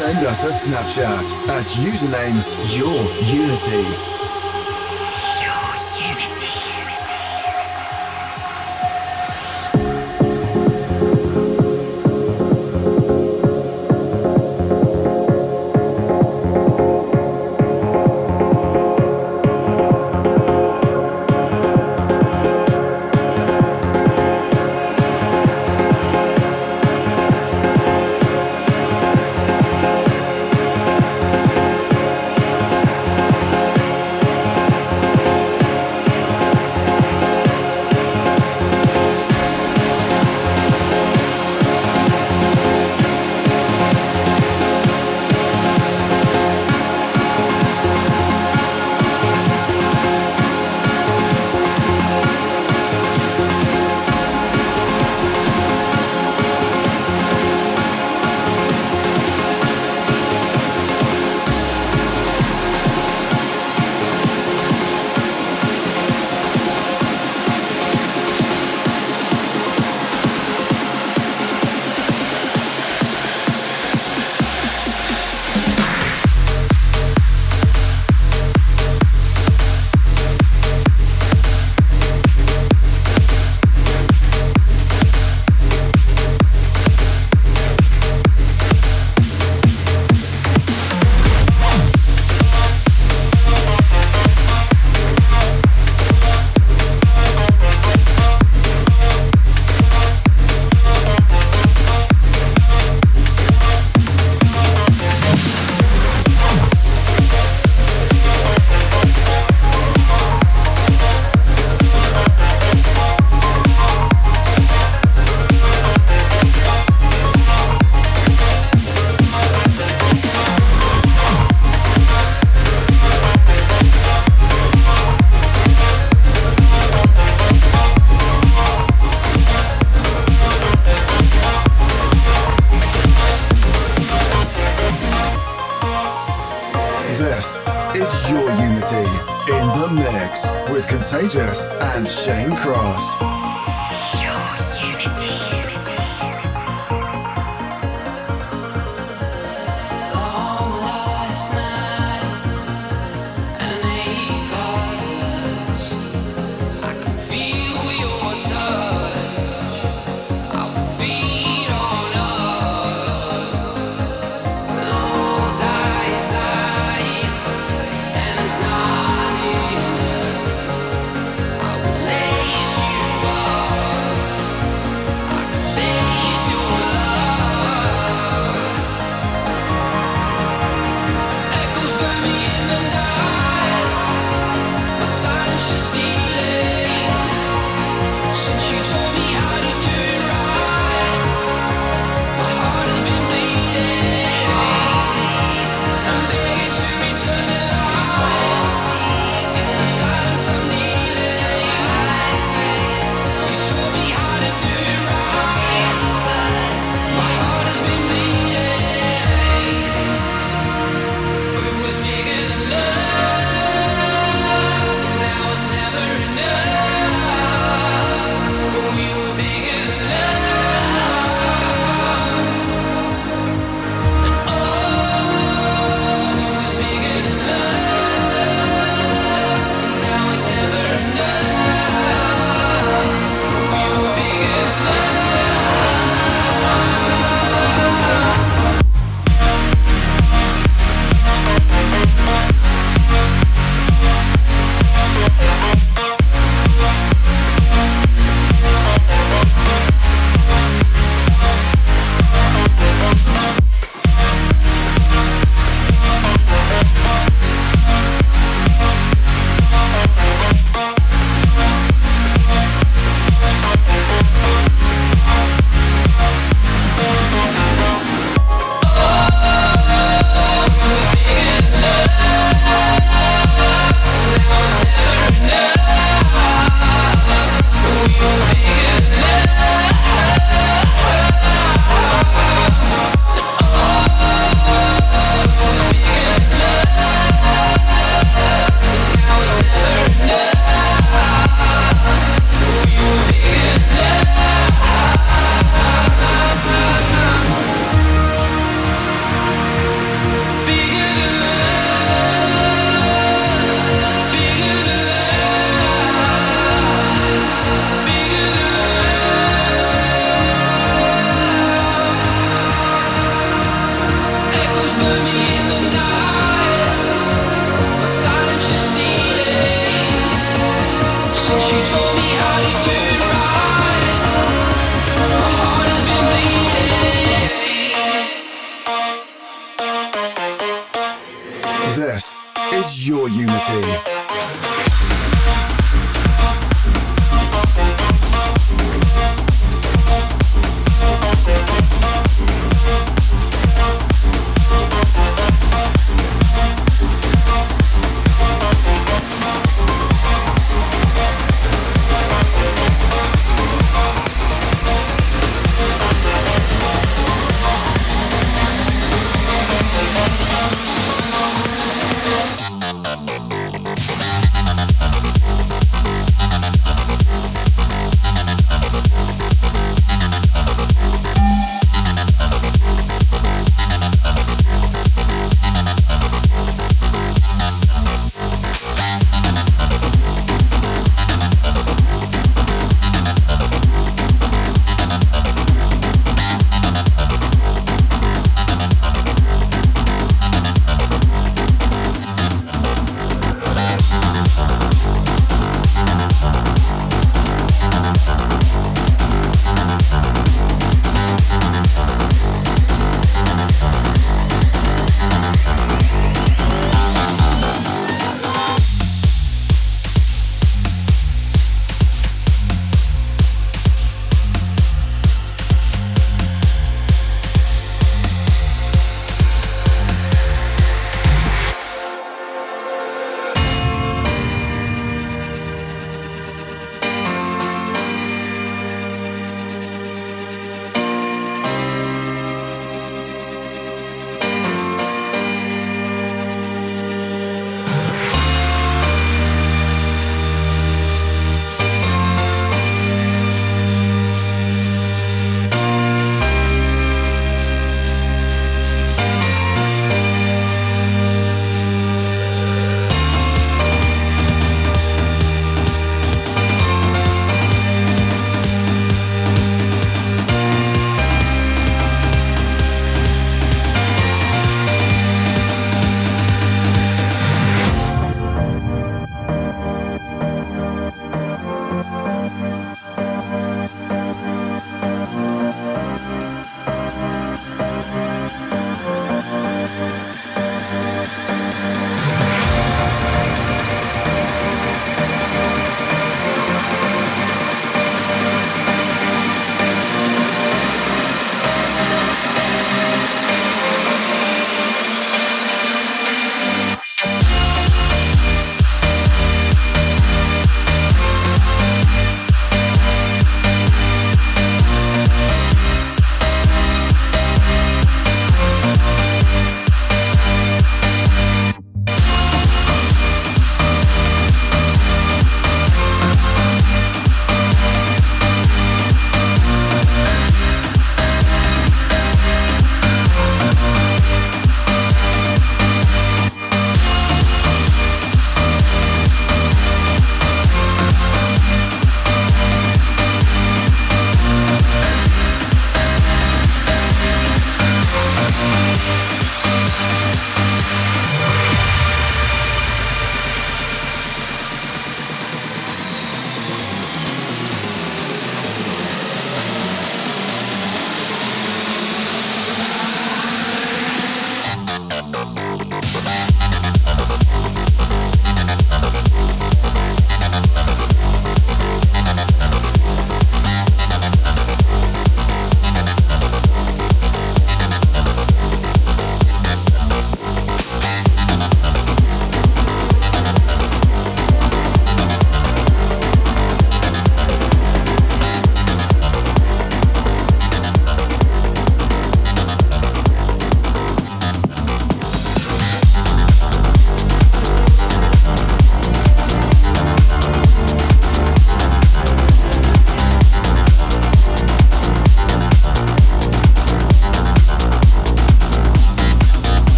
Send us a Snapchat at username YourUnity. Contagious and Shane Cross.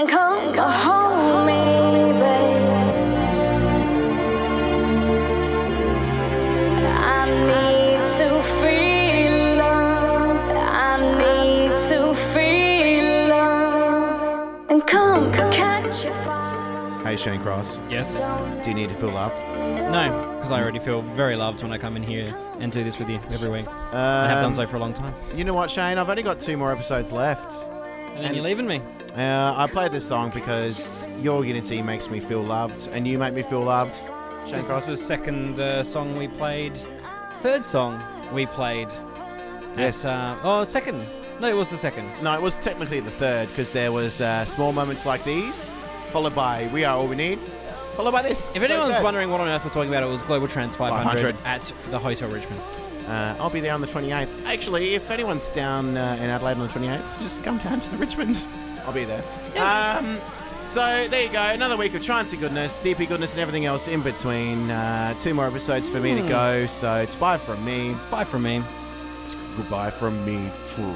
and come home with me, babe. I need to feel love. I need to feel love. And come catch a fire. Hey, Shane Cross. Yes? Do you need to feel love? No, because I already feel very loved when I come in here and do this with you every week. I have done so for a long time. You know what, Shane? I've only got 2 more episodes left. And then you're leaving me. I played this song because your unity makes me feel loved, and you make me feel loved. Shane Cross. This is the second song we played. Third song we played. Yes. Second. No, it was the second. No, it was technically the third, because there was small moments like these, followed by We Are All We Need, followed by this. If anyone's wondering what on earth we're talking about, it was Global Trans 500 at the Hotel Richmond. I'll be there on the 28th. Actually, if anyone's down in Adelaide on the 28th, just come down to the Richmond. I'll be there. Yeah. So there you go. Another week of Trancy goodness, DP goodness, and everything else in between. 2 more episodes for me to go. So it's bye from me. It's bye from me. It's goodbye from me. True.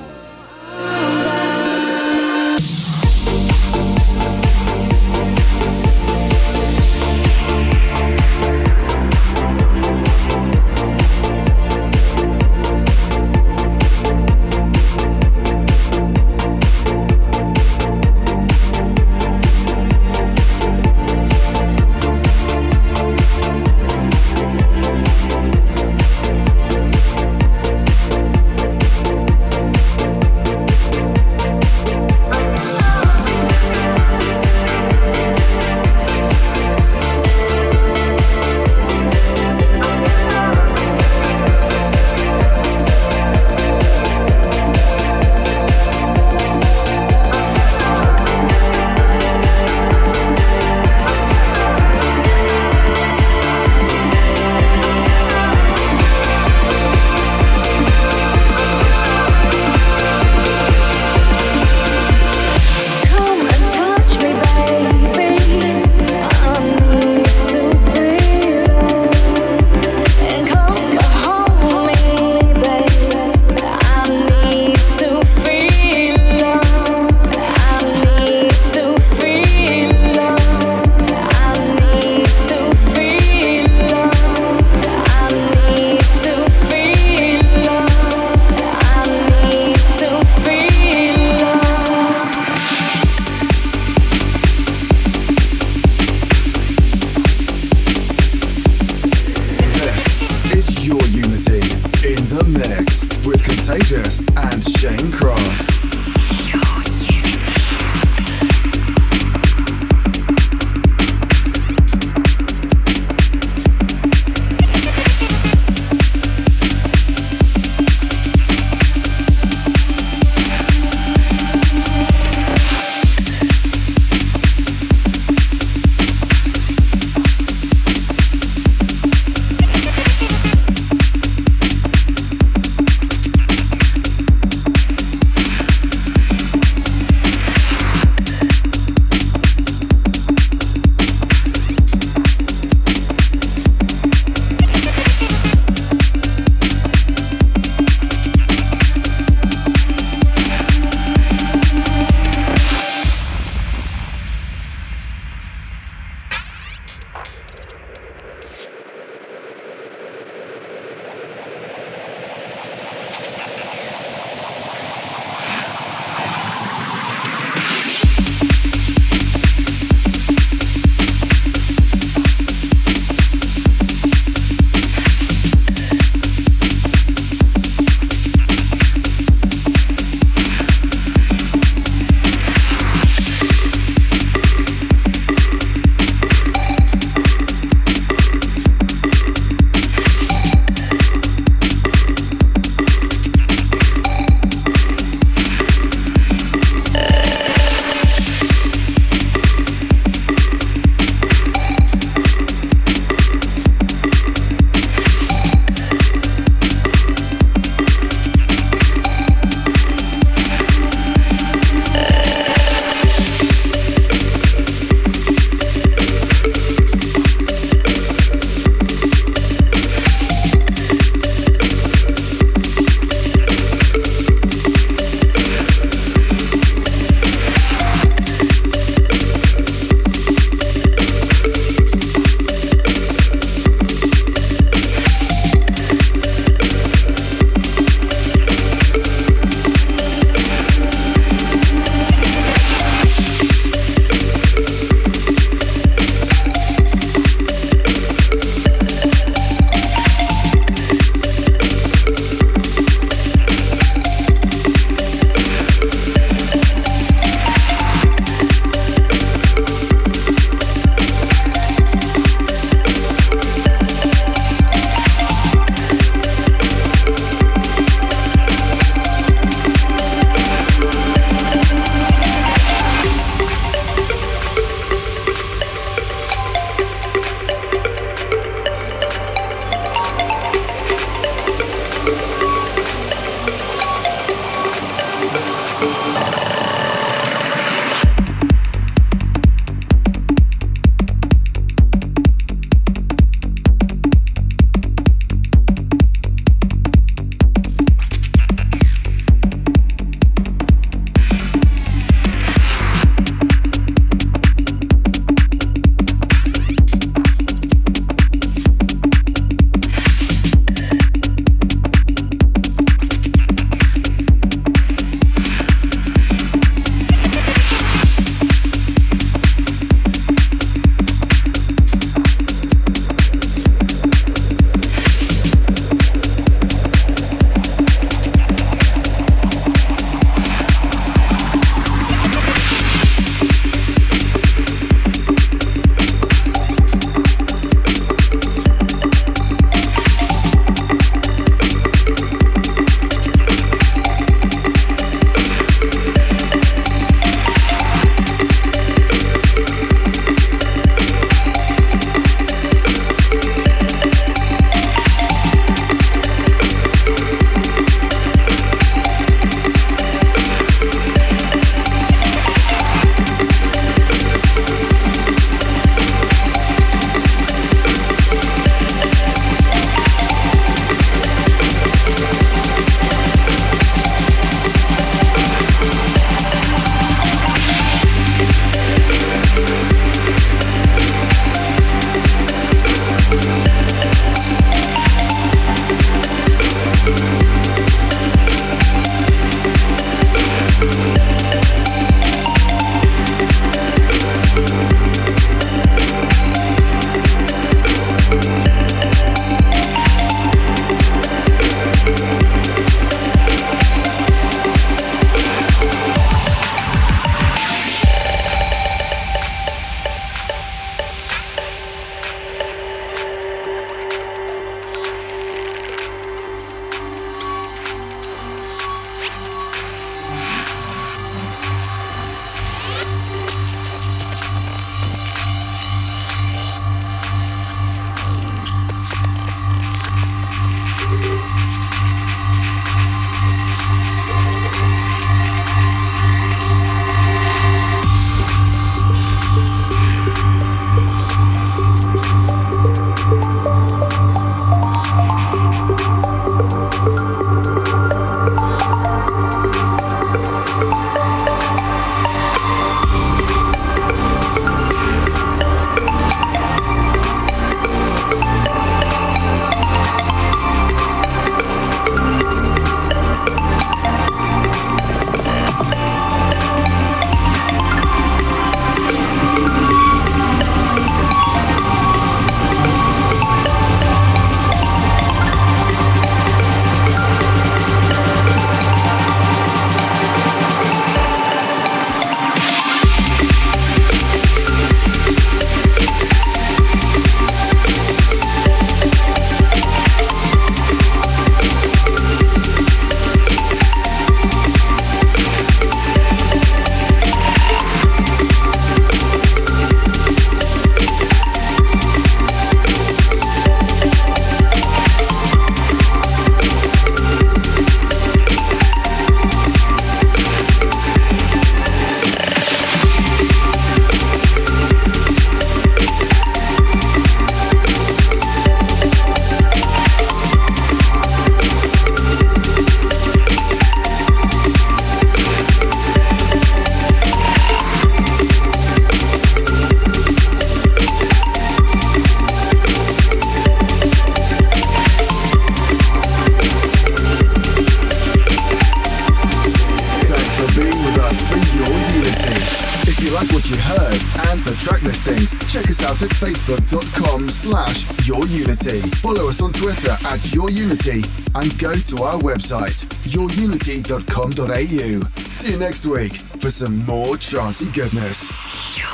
And for track listings, check us out at facebook.com/yourunity. Follow us on Twitter at yourunity and go to our website, yourunity.com.au. See you next week for some more charty goodness. Your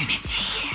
Unity.